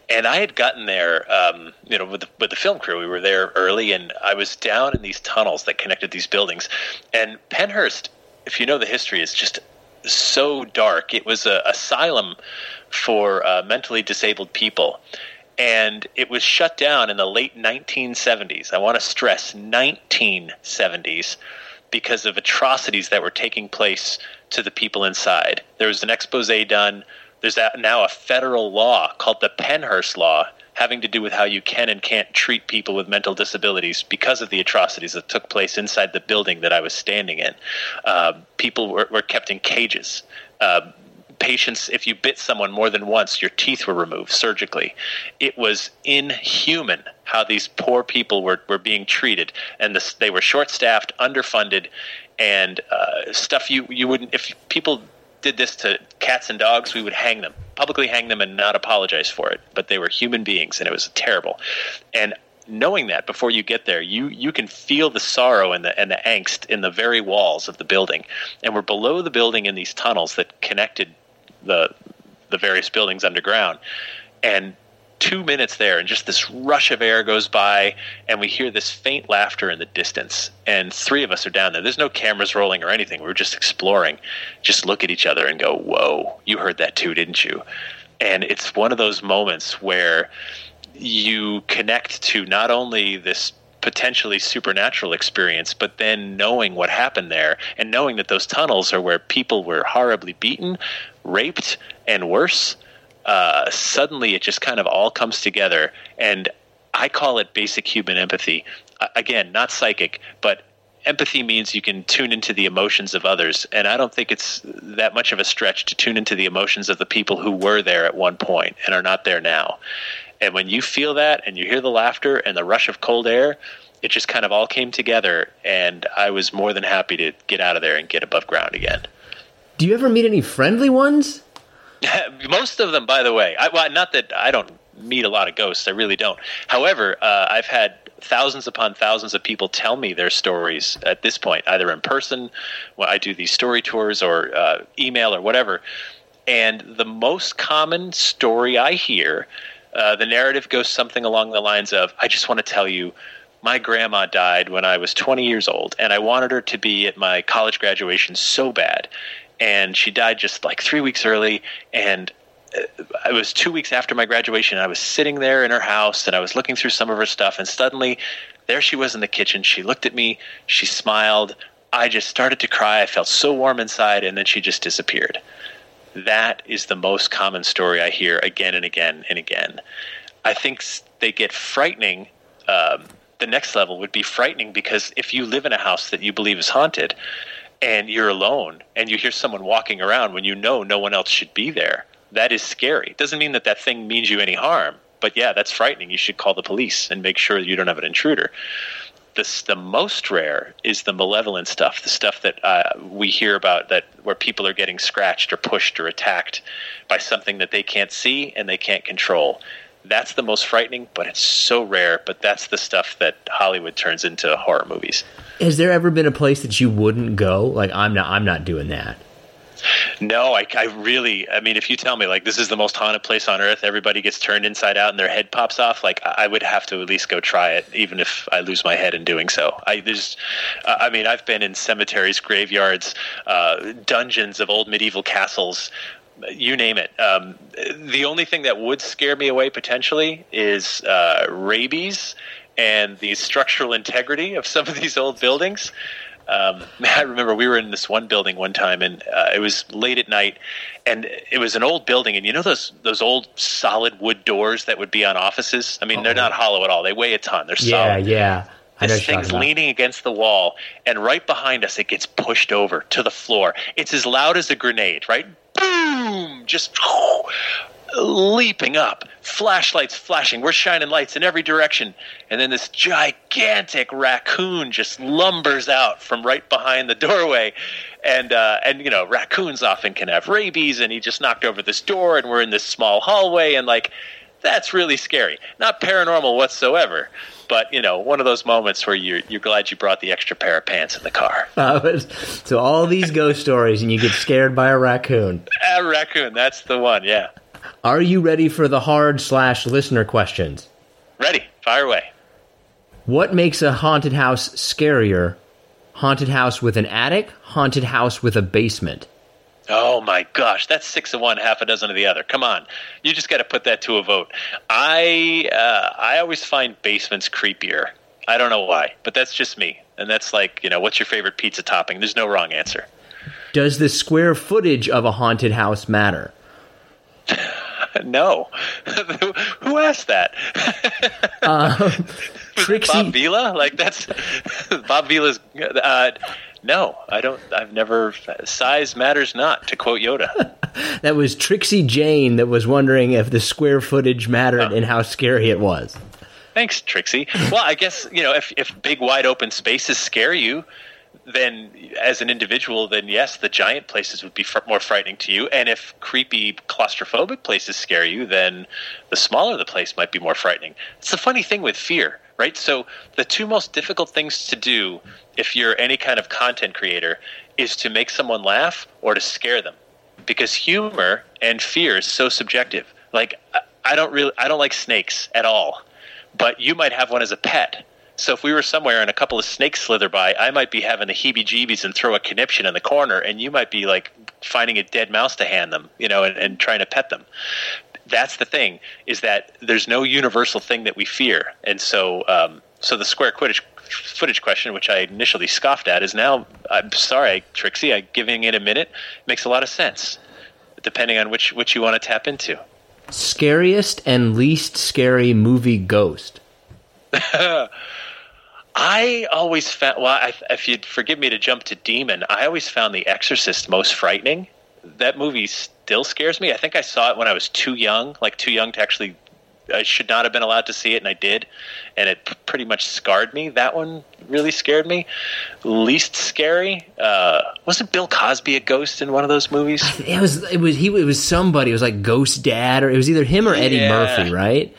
And I had gotten there, um, you know, with the, with the film crew. We were there early, and I was down in these tunnels that connected these buildings. And Pennhurst, if you know the history, is just so dark. It was an asylum for uh, mentally disabled people. And it was shut down in the late nineteen seventies. I want to stress nineteen seventies because of atrocities that were taking place to the people inside. There was an expose done. There's now a federal law called the Pennhurst Law having to do with how you can and can't treat people with mental disabilities because of the atrocities that took place inside the building that I was standing in. Uh, people were, were kept in cages. Uh, Patients, if you bit someone more than once, your teeth were removed surgically. It was inhuman how these poor people were, were being treated. And this, they were short-staffed, underfunded, and uh, stuff you, you wouldn't – if people did this to cats and dogs, we would hang them, publicly hang them and not apologize for it. But they were human beings, and it was terrible. And knowing that before you get there, you, you can feel the sorrow and the and the angst in the very walls of the building. And we're below the building in these tunnels that connected – the the various buildings underground, and two minutes there and just this rush of air goes by and we hear this faint laughter in the distance, and three of us are down there. There's no cameras rolling or anything. We're just exploring, just look at each other and go, whoa, you heard that too, didn't you? And it's one of those moments where you connect to not only this potentially supernatural experience, but then knowing what happened there and knowing that those tunnels are where people were horribly beaten, raped, and worse, uh, suddenly it just kind of all comes together. And I call it basic human empathy. Uh, again, not psychic, but empathy means you can tune into the emotions of others. And I don't think it's that much of a stretch to tune into the emotions of the people who were there at one point and are not there now. And when you feel that and you hear the laughter and the rush of cold air, it just kind of all came together, and I was more than happy to get out of there and get above ground again. Do you ever meet any friendly ones? Most of them, by the way. I, well, not that I don't meet a lot of ghosts. I really don't. However, uh, I've had thousands upon thousands of people tell me their stories at this point, either in person when I do these story tours or uh, email or whatever. And the most common story I hear – Uh, the narrative goes something along the lines of, I just want to tell you, my grandma died when I was twenty years old, and I wanted her to be at my college graduation so bad. And she died just like three weeks early, and it was two weeks after my graduation, and I was sitting there in her house, and I was looking through some of her stuff, and suddenly there she was in the kitchen. She looked at me. She smiled. I just started to cry. I felt so warm inside, and then she just disappeared. That is the most common story I hear again and again and again. I think they get frightening. Um, the next level would be frightening because if you live in a house that you believe is haunted and you're alone and you hear someone walking around when you know no one else should be there, that is scary. It doesn't mean that that thing means you any harm, but yeah, that's frightening. You should call the police and make sure you don't have an intruder. The, the most rare is the malevolent stuff, the stuff that uh, we hear about that where people are getting scratched or pushed or attacked by something that they can't see and they can't control. That's the most frightening, but it's so rare. But that's the stuff that Hollywood turns into horror movies. Has there ever been a place that you wouldn't go? Like, I'm not, I'm not doing that. No, I, I really, I mean, if you tell me like this is the most haunted place on earth, everybody gets turned inside out and their head pops off, like I would have to at least go try it, even if I lose my head in doing so. I there's, uh, I mean, I've been in cemeteries, graveyards, uh, dungeons of old medieval castles, you name it. Um, the only thing that would scare me away potentially is uh, rabies and the structural integrity of some of these old buildings. Um, I remember we were in this one building one time, and uh, it was late at night, and it was an old building. And you know those those old solid wood doors that would be on offices? I mean, oh. They're not hollow at all. They weigh a ton. They're yeah, solid. Yeah, yeah. This thing's leaning against the wall, and right behind us, it gets pushed over to the floor. It's as loud as a grenade, right? Boom! Just oh, leaping up. Flashlights flashing. We're shining lights in every direction. And then this gigantic raccoon just lumbers out from right behind the doorway. And, uh, and you know, raccoons often can have rabies, and he just knocked over this door, and we're in this small hallway, and, like, that's really scary. Not paranormal whatsoever. But, you know, one of those moments where you're, you're glad you brought the extra pair of pants in the car. Uh, so all these ghost stories, and you get scared by a raccoon. A raccoon, that's the one, yeah. Are you ready for the hard slash listener questions? Ready. Fire away. What makes a haunted house scarier? Haunted house with an attic? Haunted house with a basement? Oh, my gosh. That's six of one, half a dozen of the other. Come on. You just got to put that to a vote. I uh, I always find basements creepier. I don't know why, but that's just me. And that's like, you know, what's your favorite pizza topping? There's no wrong answer. Does the square footage of a haunted house matter? No. Who asked that? Um, Trixie. Bob Vila? Like, that's Bob Vila's... Uh, No, I don't. I've never. Size matters not, to quote Yoda. That was Trixie Jane that was wondering if the square footage mattered oh. and how scary it was. Thanks, Trixie. Well, I guess, you know, if, if big, wide open spaces scare you, then as an individual, then yes, the giant places would be fr- more frightening to you. And if creepy, claustrophobic places scare you, then the smaller the place might be more frightening. It's the funny thing with fear, right? So the two most difficult things to do if you're any kind of content creator is to make someone laugh or to scare them, because humor and fear is so subjective. Like, I don't really, I don't like snakes at all, but you might have one as a pet. So if we were somewhere and a couple of snakes slither by, I might be having the heebie-jeebies and throw a conniption in the corner, and you might be like finding a dead mouse to hand them, you know, and, and trying to pet them. That's the thing, is that there's no universal thing that we fear. And so um, so the square footage, footage question, which I initially scoffed at, is now, I'm sorry, Trixie, I'm giving it a minute, makes a lot of sense, depending on which, which you want to tap into. Scariest and least scary movie Ghost. I always found, well, I, if you'd forgive me to jump to demon, I always found The Exorcist most frightening. That movie still scares me. I think I saw it when I was too young, like too young to actually, I should not have been allowed to see it, and I did. And it p- pretty much scarred me. That one really scared me. Least scary. Uh, wasn't Bill Cosby a ghost in one of those movies? It was, it was, he, it was somebody. It was like Ghost Dad, or it was either him or Eddie yeah. Murphy, right?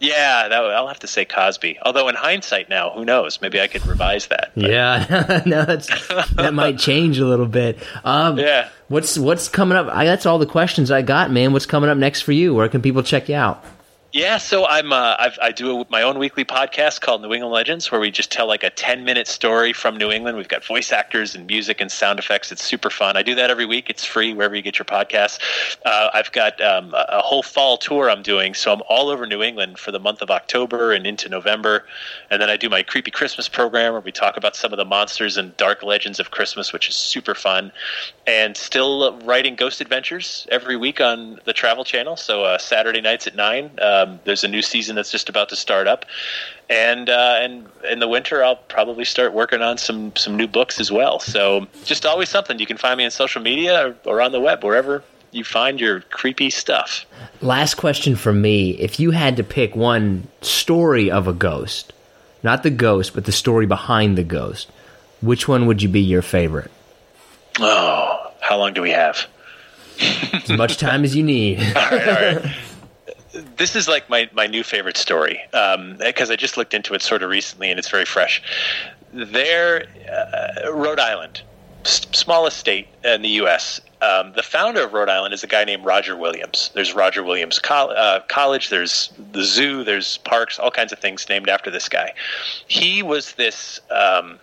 Yeah, that, I'll have to say Cosby. Although in hindsight now, who knows? Maybe I could revise that. But. Yeah, no, that's, that might change a little bit. Um, yeah. What's what's coming up? I, that's all the questions I got, man. What's coming up next for you? Where can people check you out? Yeah, so I'm uh, I've, I do a, my own weekly podcast called New England Legends, where we just tell like a ten minute story from New England. We've got voice actors and music and sound effects. It's super fun. I do that every week. It's free wherever you get your podcasts. Uh, I've got um, a whole fall tour I'm doing, so I'm all over New England for the month of October and into November. And then I do my Creepy Christmas program, where we talk about some of the monsters and dark legends of Christmas, which is super fun. And still writing Ghost Adventures every week on the Travel Channel, so uh, Saturday nights at nine. Uh, Um, there's a new season that's just about to start up, and uh, and in the winter I'll probably start working on some some new books as well. So just always something. You can find me on social media or, or on the web, wherever you find your creepy stuff. Last question from me: if you had to pick one story of a ghost, not the ghost, but the story behind the ghost, which one would you be your favorite? Oh, how long do we have? As much time as you need. All right, all right. This is like my, my new favorite story, because um, I just looked into it sort of recently, and it's very fresh. There, uh, Rhode Island, s- smallest state in the U S Um, the founder of Rhode Island is a guy named Roger Williams. There's Roger Williams Col- uh, College, there's the zoo, there's parks, all kinds of things named after this guy. He was this um,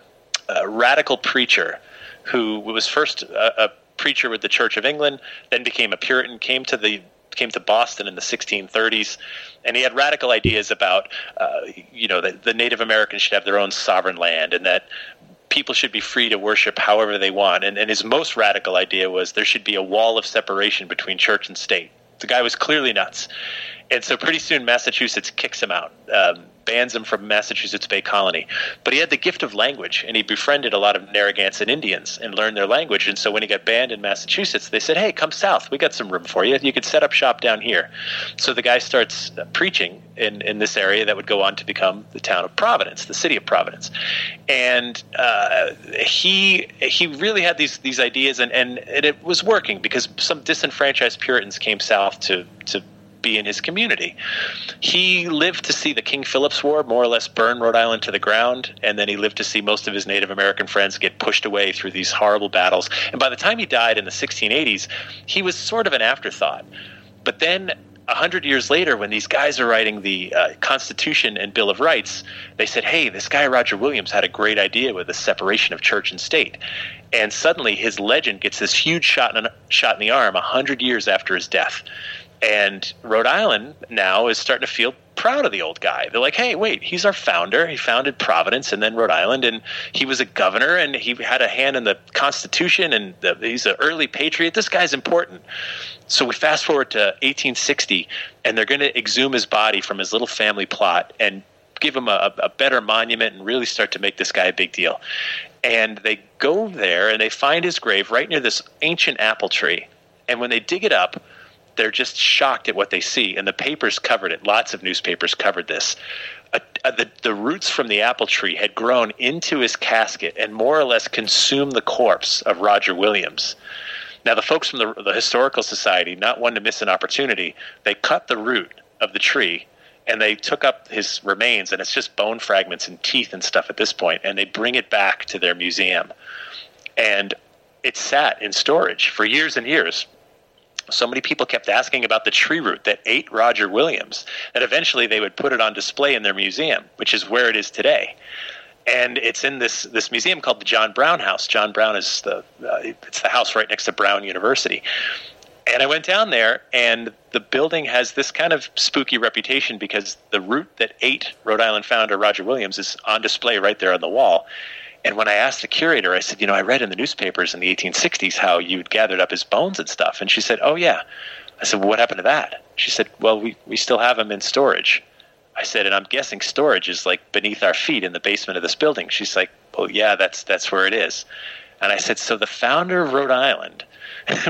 uh, radical preacher who was first a, a preacher with the Church of England, then became a Puritan, came to the came to Boston in the sixteen thirties, and he had radical ideas about, uh, you know, that the Native Americans should have their own sovereign land, and that people should be free to worship however they want. And, and his most radical idea was there should be a wall of separation between church and state. The guy was clearly nuts. And so pretty soon Massachusetts kicks him out, um, bans him from Massachusetts Bay Colony. But he had the gift of language, and he befriended a lot of Narragansett Indians and learned their language. And so when he got banned in Massachusetts, they said, hey, come south. We got some room for you. You could set up shop down here. So the guy starts preaching in, in this area that would go on to become the town of Providence, the city of Providence. And uh, he he really had these, these ideas, and, and it was working because some disenfranchised Puritans came south to to in his community. He lived to see the King Philip's War more or less burn Rhode Island to the ground, and then he lived to see most of his Native American friends get pushed away through these horrible battles. And by the time he died in the sixteen eighties, he was sort of an afterthought. But then a hundred years later, when these guys are writing the uh, Constitution and Bill of Rights, they said, hey, this guy Roger Williams had a great idea with the separation of church and state. And suddenly his legend gets this huge shot in, shot in the arm a hundred years after his death. And Rhode Island now is starting to feel proud of the old guy. They're like, hey, wait, he's our founder. He founded Providence and then Rhode Island, and he was a governor, and he had a hand in the Constitution, and the, he's an early patriot. This guy's important. So we fast forward to eighteen sixty, and they're going to exhume his body from his little family plot and give him a, a better monument and really start to make this guy a big deal. And they go there, and they find his grave right near this ancient apple tree. And when they dig it up, they're just shocked at what they see, and the papers covered it. Lots of newspapers covered this. Uh, the, the roots from the apple tree had grown into his casket and more or less consumed the corpse of Roger Williams. Now, the folks from the, the Historical Society, not one to miss an opportunity, they cut the root of the tree, and they took up his remains, and it's just bone fragments and teeth and stuff at this point, and they bring it back to their museum. And it sat in storage for years and years. So many people kept asking about the tree root that ate Roger Williams that eventually they would put it on display in their museum, which is where it is today. And it's in this this museum called the John Brown House. John Brown is the uh, it's the house right next to Brown University. And I went down there, and the building has this kind of spooky reputation because the root that ate Rhode Island founder Roger Williams is on display right there on the wall. And when I asked the curator, I said, you know, I read in the newspapers in the eighteen sixties how you'd gathered up his bones and stuff. And she said, oh, yeah. I said, well, what happened to that? She said, well, we, we still have him in storage. I said, and I'm guessing storage is like beneath our feet in the basement of this building. She's like, well, yeah, that's that's where it is. And I said, so the founder of Rhode Island,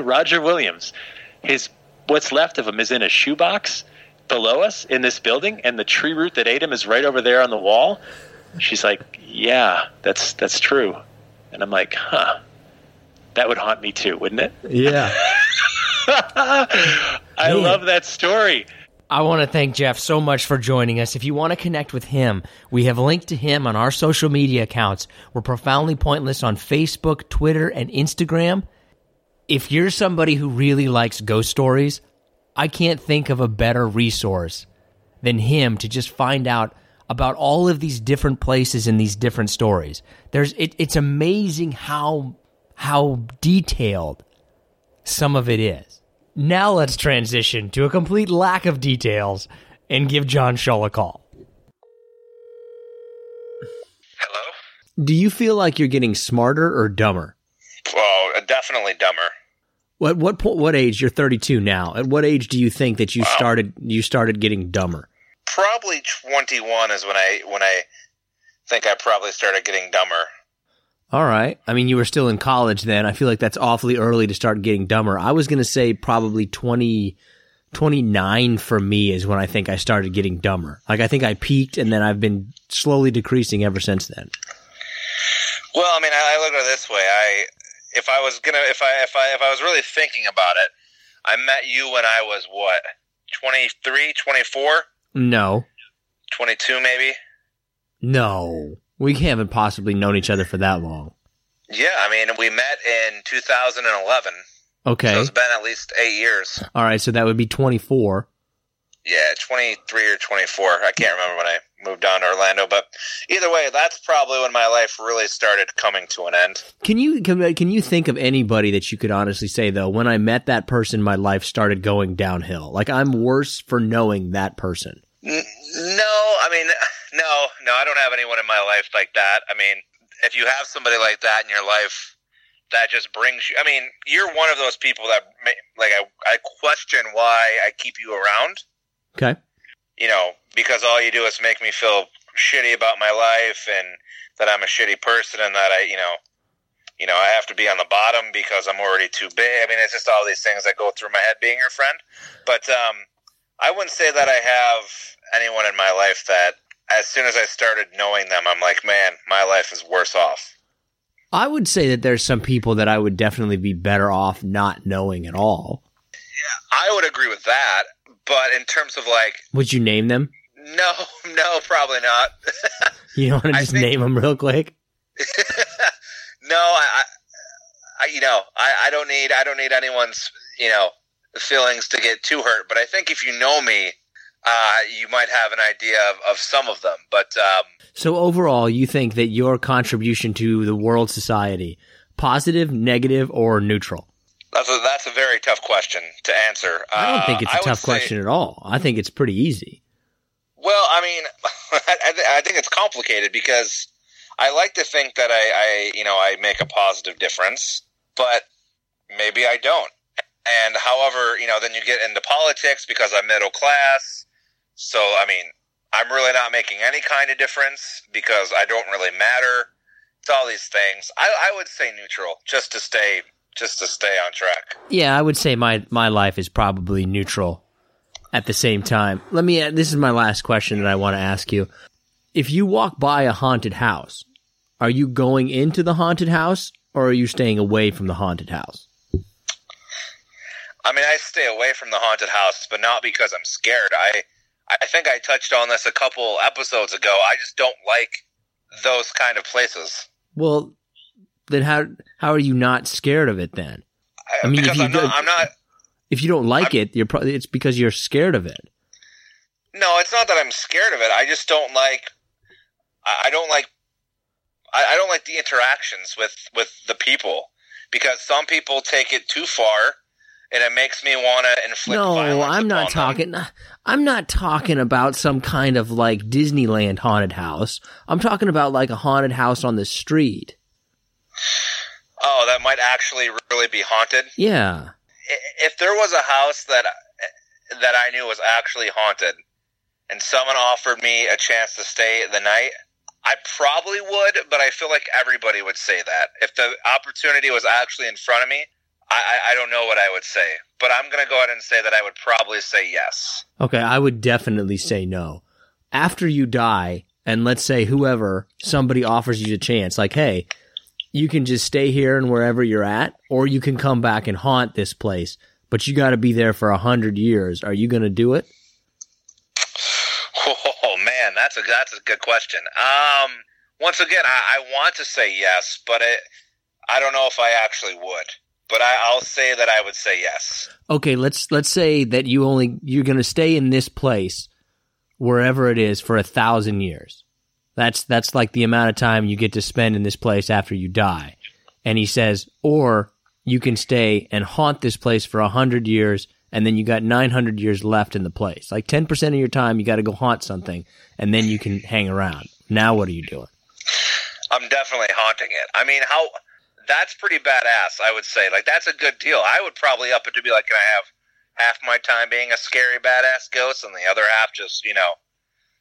Roger Williams, his what's left of him is in a shoebox below us in this building, and the tree root that ate him is right over there on the wall. She's like, yeah, that's that's true. And I'm like, huh, that would haunt me too, wouldn't it? Yeah. I yeah. love that story. I want to thank Jeff so much for joining us. If you want to connect with him, we have linked to him on our social media accounts. We're Profoundly Pointless on Facebook, Twitter, and Instagram. If you're somebody who really likes ghost stories, I can't think of a better resource than him to just find out about all of these different places and these different stories. There's it, it's amazing how how detailed some of it is. Now let's transition to a complete lack of details and give John Shull a call. Hello? Do you feel like you're getting smarter or dumber? Well, definitely dumber. What what what age? You're thirty-two now. At what age do you think that you wow. started you started getting dumber? Probably twenty-one is when I when I think I probably started getting dumber. All right. I mean, you were still in college then. I feel like that's awfully early to start getting dumber. I was going to say probably twenty, twenty-nine for me is when I think I started getting dumber. Like, I think I peaked, and then I've been slowly decreasing ever since then. Well, I mean, I, I look at it this way. I if I was gonna if I if I if I was really thinking about it, I met you when I was what twenty-three, twenty-four. No. twenty-two, maybe? No. We haven't possibly known each other for that long. Yeah, I mean, we met in two thousand eleven. Okay. So it's been at least eight years. All right, so that would be twenty-four. Yeah, twenty-three or twenty-four. I can't remember when I moved down to Orlando, but either way, that's probably when my life really started coming to an end. Can you can, can you think of anybody that you could honestly say, though, when I met that person, my life started going downhill? Like, I'm worse for knowing that person. No, I mean, no, no, I don't have anyone in my life like that. I mean, if you have somebody like that in your life, that just brings you. I mean, you're one of those people that, may, like, I, I question why I keep you around. Okay. You know, because all you do is make me feel shitty about my life and that I'm a shitty person and that I, you know, you know, I have to be on the bottom because I'm already too big. I mean, it's just all these things that go through my head being your friend. But um, I wouldn't say that I have anyone in my life that, as soon as I started knowing them, I'm like, man, my life is worse off. I would say that there's some people that I would definitely be better off not knowing at all. Yeah, I would agree with that. But in terms of like... Would you name them? No, no, probably not. You don't want to just think, name them real quick? No, I, I, you know, I, I don't need, I don't need anyone's, you know, feelings to get too hurt. But I think if you know me, uh, you might have an idea of, of some of them. But um, so overall, you think that your contribution to the world society, positive, negative, or neutral? That's a, that's a very tough question to answer. Uh, I don't think it's a I tough question say, at all. I think it's pretty easy. Well, I mean, I, th- I think it's complicated because I like to think that I, I, you know, I make a positive difference, but maybe I don't. And however, you know, then you get into politics because I'm middle class. So, I mean, I'm really not making any kind of difference because I don't really matter. It's all these things. I, I would say neutral just to stay, just to stay on track. Yeah, I would say my, my life is probably neutral at the same time. Let me, this is my last question that I want to ask you. If you walk by a haunted house, are you going into the haunted house or are you staying away from the haunted house? I mean, I stay away from the haunted house, but not because I'm scared. I I think I touched on this a couple episodes ago. I just don't like those kind of places. Well, then how how are you not scared of it then? I mean, because if you I'm, not, I'm not. If you don't like I'm, it, you're probably it's because you're scared of it. No, it's not that I'm scared of it. I just don't like. I don't like I don't like the interactions with, with the people because some people take it too far and it makes me want to inflict no, violence. No, I'm not talking them. I'm not talking about some kind of like Disneyland haunted house. I'm talking about like a haunted house on the street. Oh, that might actually really be haunted? Yeah. If there was a house that that I knew was actually haunted and someone offered me a chance to stay the night, I probably would, but I feel like everybody would say that. If the opportunity was actually in front of me, I, I don't know what I would say. But I'm going to go ahead and say that I would probably say yes. Okay, I would definitely say no. After you die, and let's say whoever, somebody offers you a chance, like, hey, you can just stay here and wherever you're at, or you can come back and haunt this place, but you got to be there for one hundred years. Are you going to do it? Oh man, that's a that's a good question. Um, once again, I, I want to say yes, but it, I don't know if I actually would. But I, I'll say that I would say yes. Okay, let's let's say that you only you're going to stay in this place, wherever it is, for a thousand years. That's that's like the amount of time you get to spend in this place after you die. And he says, or you can stay and haunt this place for a hundred years. And then you got nine hundred years left in the place. Like ten percent of your time, you got to go haunt something, and then you can hang around. Now what are you doing? I'm definitely haunting it. I mean, how that's pretty badass, I would say. Like, that's a good deal. I would probably up it to be like, can I have half my time being a scary, badass ghost, and the other half just, you know,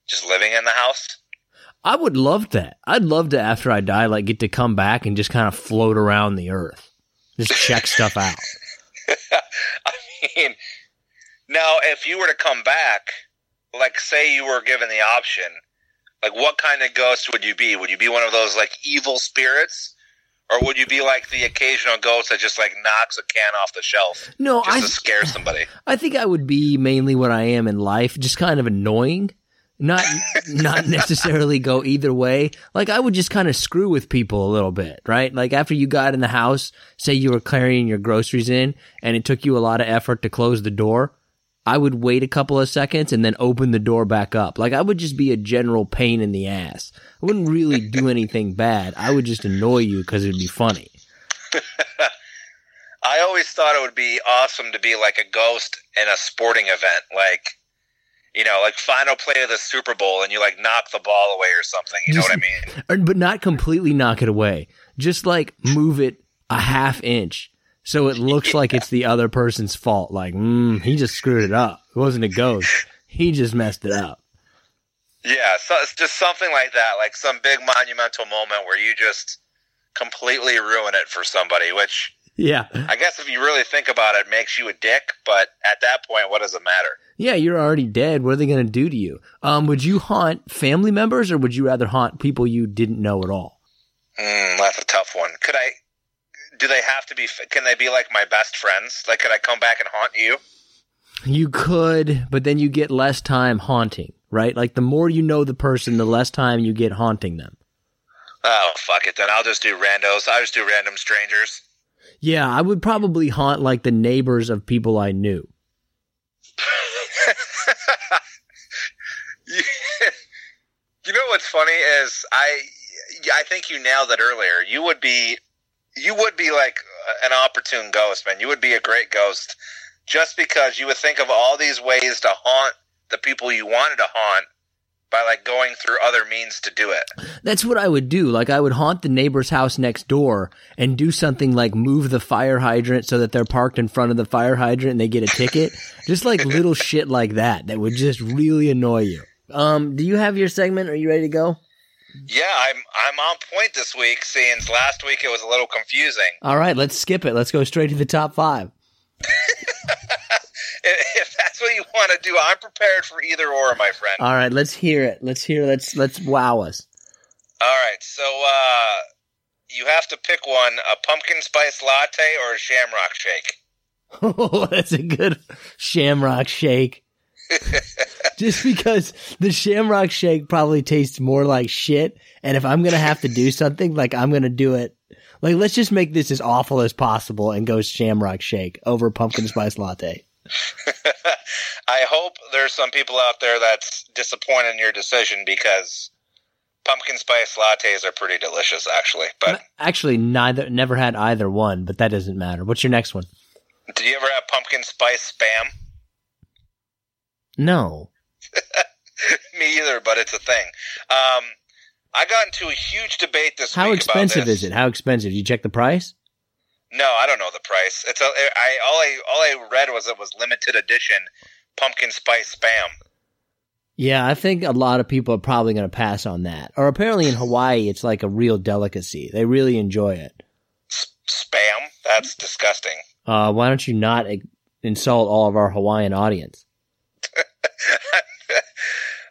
just living in the house? I would love that. I'd love to, after I die, like, get to come back and just kind of float around the earth. Just check stuff out. I mean, now if you were to come back, like say you were given the option, like what kind of ghost would you be? Would you be one of those like evil spirits? Or would you be like the occasional ghost that just like knocks a can off the shelf no, just I, to scare somebody? I think I would be mainly what I am in life, just kind of annoying. Not not necessarily go either way. Like, I would just kind of screw with people a little bit, right? Like, after you got in the house, say you were carrying your groceries in, and it took you a lot of effort to close the door, I would wait a couple of seconds and then open the door back up. Like, I would just be a general pain in the ass. I wouldn't really do anything bad. I would just annoy you because it would be funny. I always thought it would be awesome to be like a ghost in a sporting event, like... you know, like final play of the Super Bowl and you like knock the ball away or something. You Just, know what I mean? But not completely knock it away. Just like move it a half inch. So it looks yeah. like it's the other person's fault. Like, mm, he just screwed it up. It wasn't a ghost. He just messed it up. Yeah, so it's just something like that, like some big monumental moment where you just completely ruin it for somebody, which yeah, I guess if you really think about it, makes you a dick. But at that point, what does it matter? Yeah, you're already dead. What are they going to do to you? Um, would you haunt family members, or would you rather haunt people you didn't know at all? Mm, that's a tough one. Could I... Do they have to be, can they be like my best friends? Like, could I come back and haunt you? You could, but then you get less time haunting, right? Like, the more you know the person, the less time you get haunting them. Oh, fuck it, then. I'll just do randos. I'll just do random strangers. Yeah, I would probably haunt, like, the neighbors of people I knew. You know what's funny is, I, I think you nailed it earlier. You would be... You would be like an opportune ghost, man. You would be a great ghost just because you would think of all these ways to haunt the people you wanted to haunt by like going through other means to do it. That's what I would do. Like I would haunt the neighbor's house next door and do something like move the fire hydrant so that they're parked in front of the fire hydrant and they get a ticket. Just like little shit like that that would just really annoy you. Um, do you have your segment? Are you ready to go? Yeah, I'm I'm on point this week, seeing last week it was a little confusing. All right, let's skip it. Let's go straight to the top five. If that's what you want to do, I'm prepared for either or, my friend. All right, let's hear it. Let's hear Let's let's wow us. All right, so uh, you have to pick one, a pumpkin spice latte or a shamrock shake. Oh, that's a good shamrock shake. Just because the shamrock shake probably tastes more like shit, and if I'm going to have to do something, like I'm going to do it, like let's just make this as awful as possible and go shamrock shake over pumpkin spice latte. I hope there's some people out there that's disappointed in your decision because pumpkin spice lattes are pretty delicious actually. But actually neither never had either one, but that doesn't matter. What's your next one? Did you ever have pumpkin spice spam? No. Me either, but it's a thing. Um, I got into a huge debate this How week about this. How expensive is it? How expensive? Did you check the price? No, I don't know the price. It's a, I, all I all I read was it was limited edition pumpkin spice spam. Yeah, I think a lot of people are probably going to pass on that. Or apparently in Hawaii, it's like a real delicacy. They really enjoy it. S- spam? That's disgusting. Uh, why don't you not insult all of our Hawaiian audience?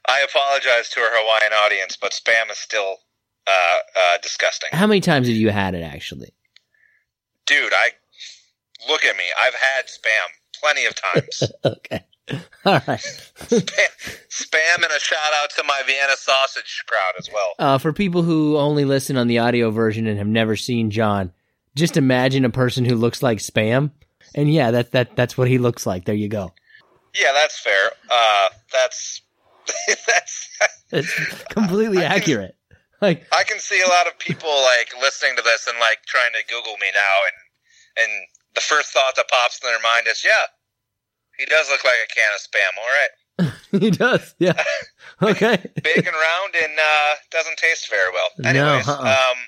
I apologize to our Hawaiian audience, but spam is still uh, uh, disgusting. How many times have you had it, actually? Dude, I look at me. I've had spam plenty of times. Okay. All right. spam, spam and a shout-out to my Vienna sausage crowd as well. Uh, for people who only listen on the audio version and have never seen John, just imagine a person who looks like spam. And yeah, that, that that's what he looks like. There you go. Yeah, that's fair. Uh, that's that's it's completely I, I accurate. Can, like I can see a lot of people like listening to this and like trying to Google me now, and and the first thought that pops in their mind is, yeah, he does look like a can of spam. All right. He does. Yeah. Okay. Big and round, and uh, doesn't taste very well. Anyways, no, uh-uh. um,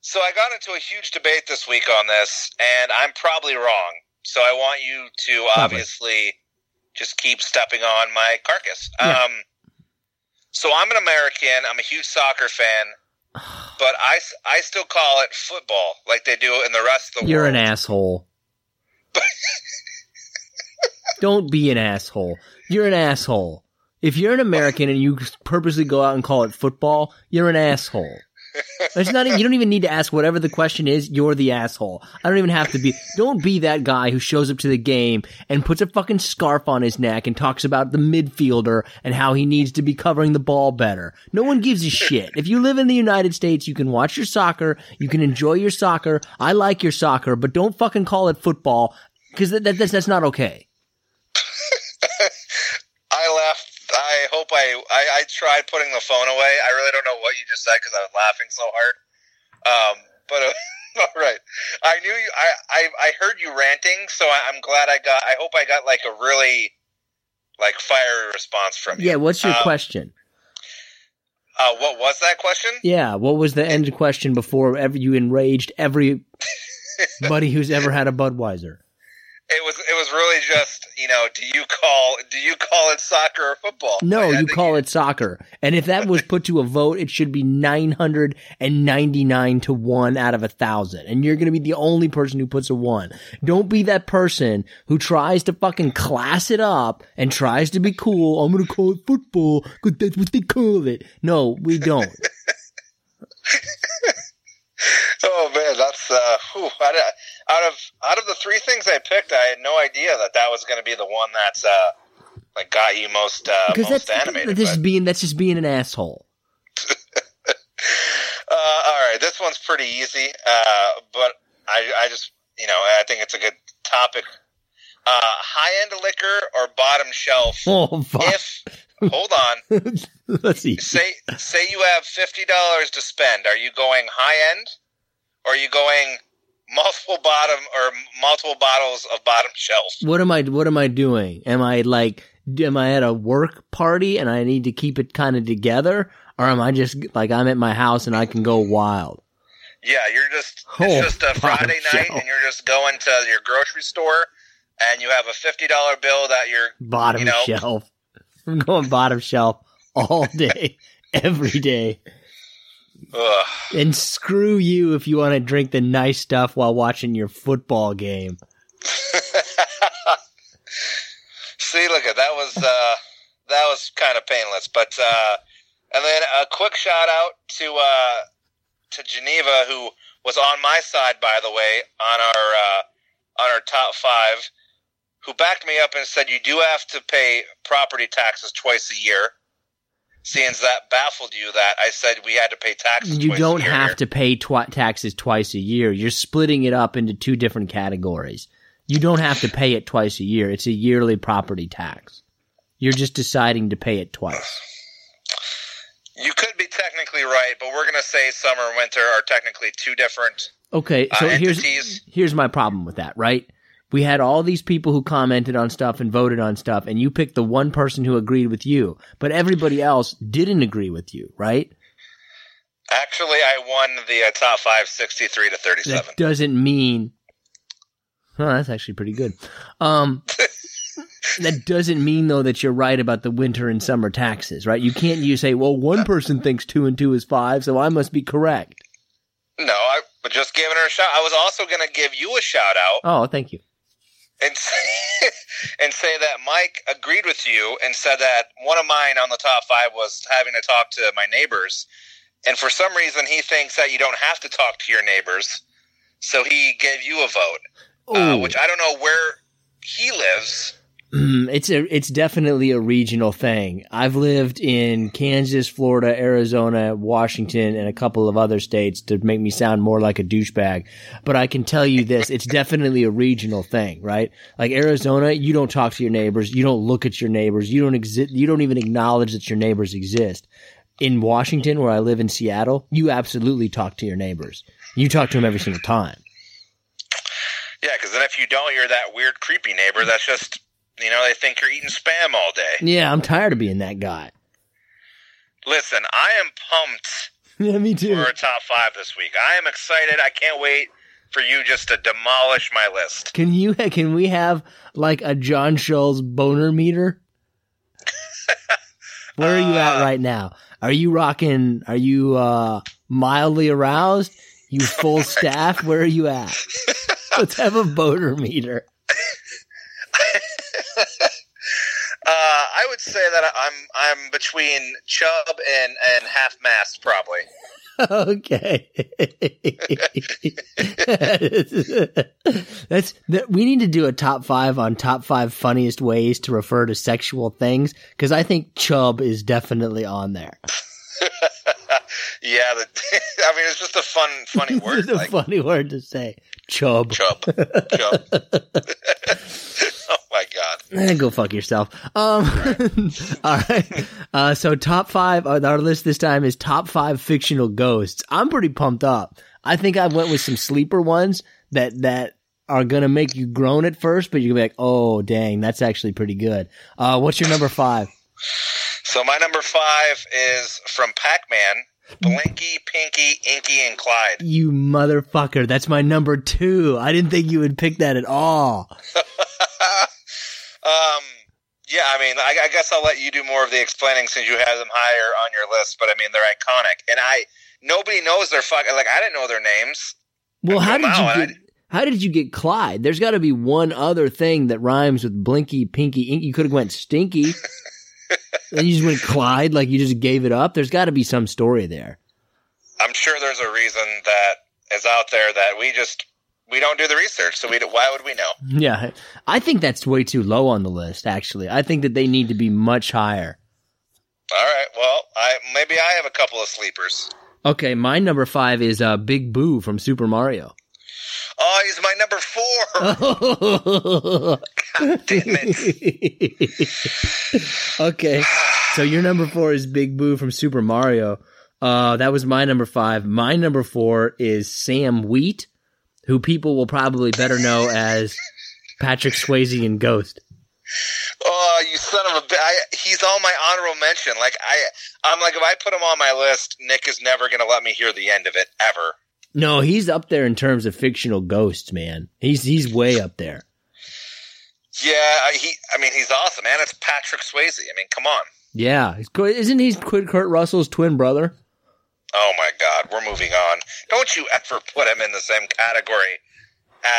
so I got into a huge debate this week on this, and I'm probably wrong. So I want you to obviously. Probably. Just keep stepping on my carcass. Yeah. Um, so I'm an American. I'm a huge soccer fan, but I, I still call it football like they do in the rest of the You're world. You're an asshole. Don't be an asshole. You're an asshole. If you're an American and you purposely go out and call it football, you're an asshole. It's not. You don't even need to ask whatever the question is. You're the asshole. I don't even have to be. Don't be that guy who shows up to the game and puts a fucking scarf on his neck and talks about the midfielder and how he needs to be covering the ball better. No one gives a shit. If you live in the United States, you can watch your soccer. You can enjoy your soccer. I like your soccer, but don't fucking call it football because that, that, that's, that's not okay. I hope I, I – I tried putting the phone away. I really don't know what you just said because I was laughing so hard. Um, but uh, all right. I knew you I, – I, I heard you ranting, so I, I'm glad I got – I hope I got like a really like fiery response from you. Yeah, what's your um, question? Uh, what was that question? Yeah, what was the end question before every, you enraged every buddy who's ever had a Budweiser? It was it was really just, you know, do you call do you call it soccer or football? No, like, you call you, it soccer. And if that was put to a vote, it should be nine hundred ninety-nine to one out of a thousand. And you're going to be the only person who puts a one. Don't be that person who tries to fucking class it up and tries to be cool. I'm going to call it football because that's what they call it. No, we don't. Oh man, that's uh, whew, I don't, out of out of the three things I picked, I had no idea that that was going to be the one that's uh, like got you most uh, most that's, animated. This is being that's just being an asshole. uh, all right, this one's pretty easy, uh, but I, I just you know I think it's a good topic. Uh, high end liquor or bottom shelf? Oh, fuck. If Hold on. Let's see. Say say you have fifty dollars to spend. Are you going high end, or are you going multiple bottom or multiple bottles of bottom shelf? What am I? What am I doing? Am I like? Am I at a work party and I need to keep it kind of together, or am I just like I'm at my house and I can go wild? Yeah, you're just. It's oh, just a Friday night, shelf. And you're just going to your grocery store, and you have a fifty dollar bill that you're bottom you know, shelf. I'm going bottom shelf all day, every day. Ugh. And screw you if you want to drink the nice stuff while watching your football game. See, look, that was uh, that was kind of painless. But uh, and then a quick shout out to uh, to Geneva, who was on my side, by the way, on our uh, on our top five. Who backed me up and said you do have to pay property taxes twice a year, seeing as that baffled you that I said we had to pay taxes you twice a year. You don't have to pay twi- taxes twice a year. You're splitting it up into two different categories. You don't have to pay it twice a year. It's a yearly property tax. You're just deciding to pay it twice. You could be technically right, but we're going to say summer and winter are technically two different Okay, so uh, here's entities. Here's my problem with that, right? We had all these people who commented on stuff and voted on stuff, and you picked the one person who agreed with you, but everybody else didn't agree with you, right? Actually, I won the uh, top five, sixty-three to thirty-seven. That doesn't mean – oh, that's actually pretty good. Um, that doesn't mean, though, that you're right about the winter and summer taxes, right? You can't you say, well, one person thinks two and two is five, so I must be correct. No, I was just giving her a shout. I was also going to give you a shout-out. Oh, thank you. And say, and say that Mike agreed with you and said that one of mine on the top five was having to talk to my neighbors. And for some reason, he thinks that you don't have to talk to your neighbors. So he gave you a vote, uh, which I don't know where he lives. It's a, it's definitely a regional thing. I've lived in Kansas, Florida, Arizona, Washington, and a couple of other states to make me sound more like a douchebag. But I can tell you this, it's definitely a regional thing, right? Like Arizona, you don't talk to your neighbors. You don't look at your neighbors. You don't exist. You don't even acknowledge that your neighbors exist. In Washington, where I live in Seattle, you absolutely talk to your neighbors. You talk to them every single time. Yeah, because then if you don't, you're that weird, creepy neighbor that's just... You know, they think you're eating spam all day. Yeah, I'm tired of being that guy. Listen, I am pumped yeah, me too. for a top five this week. I am excited. I can't wait for you just to demolish my list. Can you? Can we have, like, a John Scholl's boner meter? Where are you at right now? Are you rocking? Are you uh, mildly aroused? You full staff? Where are you at? Let's have a boner meter. Uh, I would say that I'm I'm between chub and, and half-mast, probably. Okay. That's that. We need to do a top five on top five funniest ways to refer to sexual things, because I think chub is definitely on there. Yeah, the, I mean, it's just a fun, funny word. It's a like, funny word to say. Chub. Chub. Chub. Oh, my God. Go fuck yourself. Um, right. All right. Uh, so top five, our list this time is top five fictional ghosts. I'm pretty pumped up. I think I went with some sleeper ones that, that are going to make you groan at first, but you're going to be like, oh, dang, that's actually pretty good. Uh, what's your number five? So my number five is from Pac-Man, Blinky, Pinky, Inky, and Clyde. You motherfucker. That's my number two. I didn't think you would pick that at all. um, yeah, I mean, I, I guess I'll let you do more of the explaining since you have them higher on your list, but I mean, they're iconic. And I nobody knows their fucking – like, I didn't know their names. Well, how did you get – How did you get Clyde? There's got to be one other thing that rhymes with Blinky, Pinky, Inky. You could have went Stinky. And you just went Clyde, like you just gave it up. There's got to be some story there. I'm sure there's a reason that is out there that we just we don't do the research, so we do, why would we know? Yeah, I think that's way too low on the list. Actually, I think that they need to be much higher. All right. Well, I maybe I have a couple of sleepers. Okay, my number five is uh, Big Boo from Super Mario. Oh, he's my number four. God damn it. Okay. So your number four is Big Boo from Super Mario. Uh, that was my number five. My number four is Sam Wheat, who people will probably better know as Patrick Swayze in Ghost. Oh, you son of a bitch. He's on my honorable mention. Like I, I'm like, if I put him on my list, Nick is never going to let me hear the end of it, ever. No, he's up there in terms of fictional ghosts, man. He's he's way up there. Yeah, he. I mean, he's awesome, man. It's Patrick Swayze. I mean, come on. Yeah, he's, isn't he Kurt Russell's twin brother? Oh my God, we're moving on. Don't you ever put him in the same category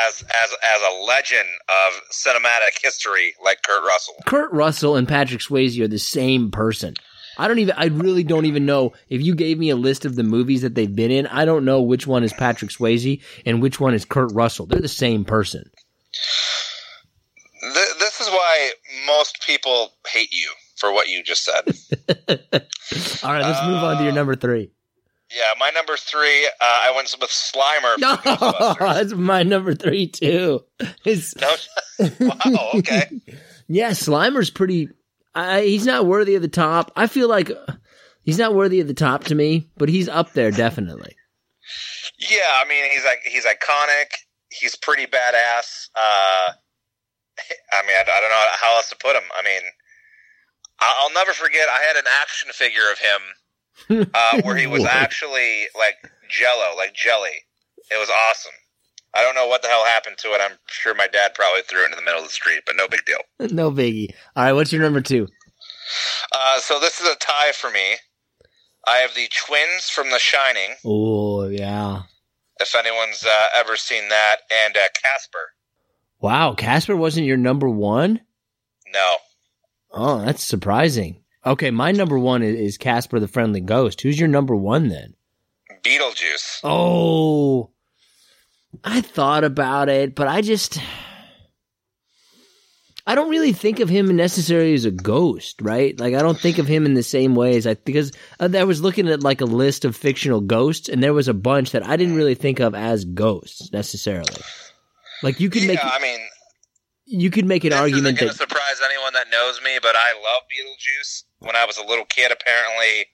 as as as a legend of cinematic history like Kurt Russell. Kurt Russell and Patrick Swayze are the same person. I don't even, I really don't even know. If you gave me a list of the movies that they've been in, I don't know which one is Patrick Swayze and which one is Kurt Russell. They're the same person. This is why most people hate you for what you just said. All right, let's uh, move on to your number three. Yeah, my number three, uh, I went with Slimer. No, that's my number three, too. No, wow, okay. Yeah, Slimer's pretty. I, he's not worthy of the top. I feel like he's not worthy of the top to me, but he's up there definitely. Yeah, I mean, he's like he's iconic. He's pretty badass. Uh, I mean, I, I don't know how else to put him. I mean, I'll never forget. I had an action figure of him uh, where he was actually like Jello, like jelly. It was awesome. I don't know what the hell happened to it. I'm sure my dad probably threw it into the middle of the street, but no big deal. No biggie. All right, what's your number two? Uh, so this is a tie for me. I have the twins from The Shining. Oh, yeah. If anyone's uh, ever seen that. And uh, Casper. Wow, Casper wasn't your number one? No. Oh, that's surprising. Okay, my number one is, is Casper the Friendly Ghost. Who's your number one then? Beetlejuice. Oh, I thought about it, but I just I don't really think of him necessarily as a ghost, right? Like I don't think of him in the same way as I because I was looking at like a list of fictional ghosts, and there was a bunch that I didn't really think of as ghosts necessarily. Like you could yeah, make, I mean, you could make an this argument isn't gonna that surprise anyone that knows me, but I love Beetlejuice. When I was a little kid, apparently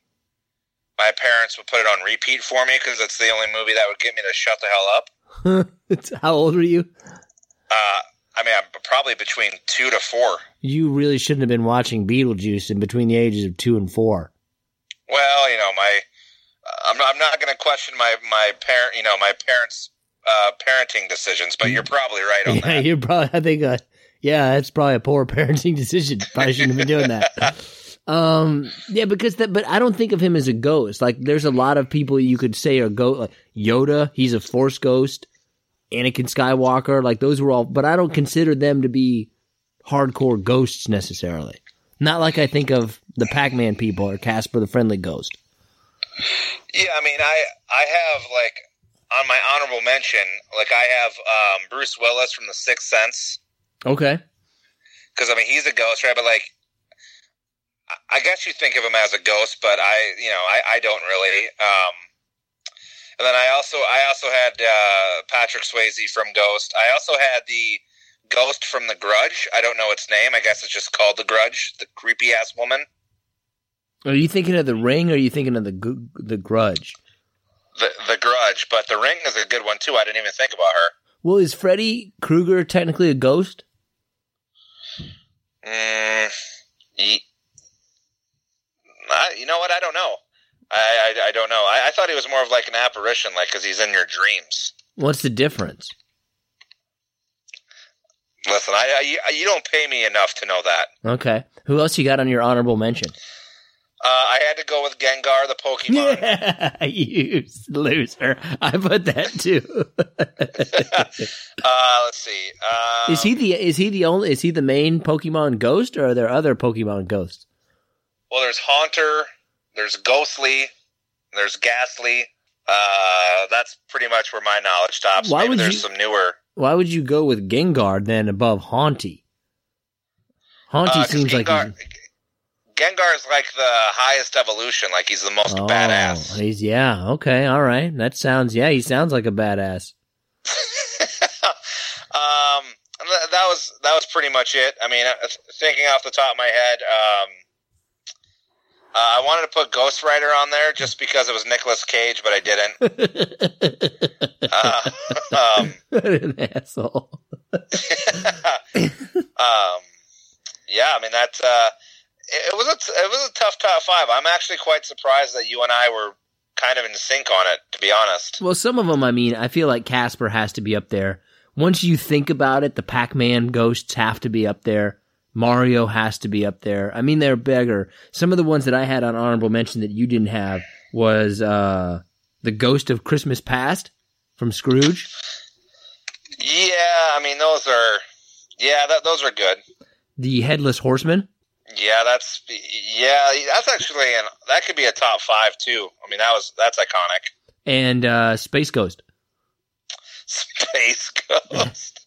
my parents would put it on repeat for me because it's the only movie that would get me to shut the hell up. How old were you? Uh, I mean, I'm probably between two to four. You really shouldn't have been watching Beetlejuice in between the ages of two and four. Well, you know, my I'm I'm not going to question my my parent, you know, my parents' uh, parenting decisions, but you're probably right on yeah, that. Yeah, you're probably. I think, uh, yeah, that's probably a poor parenting decision. Probably shouldn't have been doing that. Um, yeah, because that. But I don't think of him as a ghost. Like, there's a lot of people you could say are ghost. Like Yoda, he's a Force ghost. Anakin Skywalker, like those were all, but I don't consider them to be hardcore ghosts necessarily. Not like I think of the Pac-Man people or Casper the Friendly Ghost. Yeah, I mean, I I have like on my honorable mention, like I have um, Bruce Willis from The Sixth Sense. Okay. Because I mean, he's a ghost, right? But like, I guess you think of him as a ghost, but I, you know, I I don't really. Um, And then I also I also had uh, Patrick Swayze from Ghost. I also had the ghost from The Grudge. I don't know its name. I guess it's just called The Grudge. The creepy ass woman. Are you thinking of The Ring, or are you thinking of the the Grudge? The the Grudge, but The Ring is a good one too. I didn't even think about her. Well, is Freddy Krueger technically a ghost? Mm, he, I, you know what? I don't know. I, I, I don't know. I, I thought he was more of like an apparition, like because he's in your dreams. What's the difference? Listen, I, I you don't pay me enough to know that. Okay. Who else you got on your honorable mention? Uh, I had to go with Gengar the Pokemon. Yeah, you loser. I put that too. uh, let's see. Um, is he the is he the only is he the main Pokemon ghost, or are there other Pokemon ghosts? Well, there's Haunter, there's Ghostly, there's Ghastly. Uh, that's pretty much where my knowledge stops. Why Maybe would there's you, some newer. Why would you go with Gengar then above Haunty? Haunty uh, seems Gengar, like he's... Gengar is like the highest evolution. Like he's the most oh, badass. He's yeah. Okay. All right. That sounds yeah. He sounds like a badass. um, that was that was pretty much it. I mean, thinking off the top of my head, um. Uh, I wanted to put Ghost Rider on there just because it was Nicolas Cage, but I didn't. uh, um, what an asshole. um, yeah, I mean that's uh, it, it was a it was a tough top five. I'm actually quite surprised that you and I were kind of in sync on it, to be honest. Well, some of them, I mean, I feel like Casper has to be up there. Once you think about it, the Pac-Man ghosts have to be up there. Mario has to be up there. I mean, they're bigger. Some of the ones that I had on honorable mention that you didn't have was uh, the Ghost of Christmas Past from Scrooge. Yeah, I mean, those are yeah, that, those are good. The Headless Horseman. Yeah, that's yeah, that's actually an that could be a top five too. I mean, that was that's iconic. And uh, Space Ghost. Space Ghost.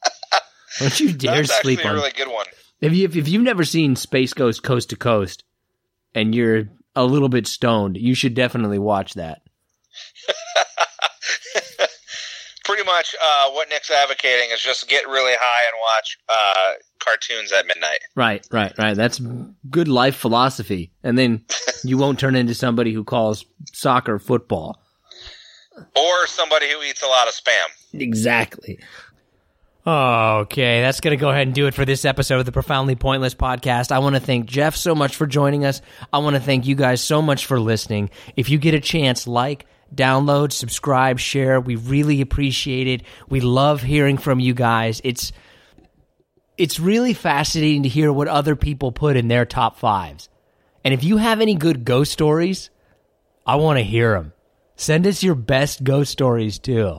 Don't you dare that's sleep on. That's actually a really good one. If, you, if, if you've never seen Space Ghost Coast to Coast and you're a little bit stoned, you should definitely watch that. Pretty much uh, what Nick's advocating is just get really high and watch uh, cartoons at midnight. Right, right, right. That's good life philosophy. And then you won't turn into somebody who calls soccer football. Or somebody who eats a lot of Spam. Exactly. Okay, that's going to go ahead and do it for this episode of the Profoundly Pointless Podcast. I want to thank Jeff so much for joining us. I want to thank you guys so much for listening. If you get a chance, like, download, subscribe, share. We really appreciate it. We love hearing from you guys. It's it's really fascinating to hear what other people put in their top fives. And if you have any good ghost stories, I want to hear them. Send us your best ghost stories, too.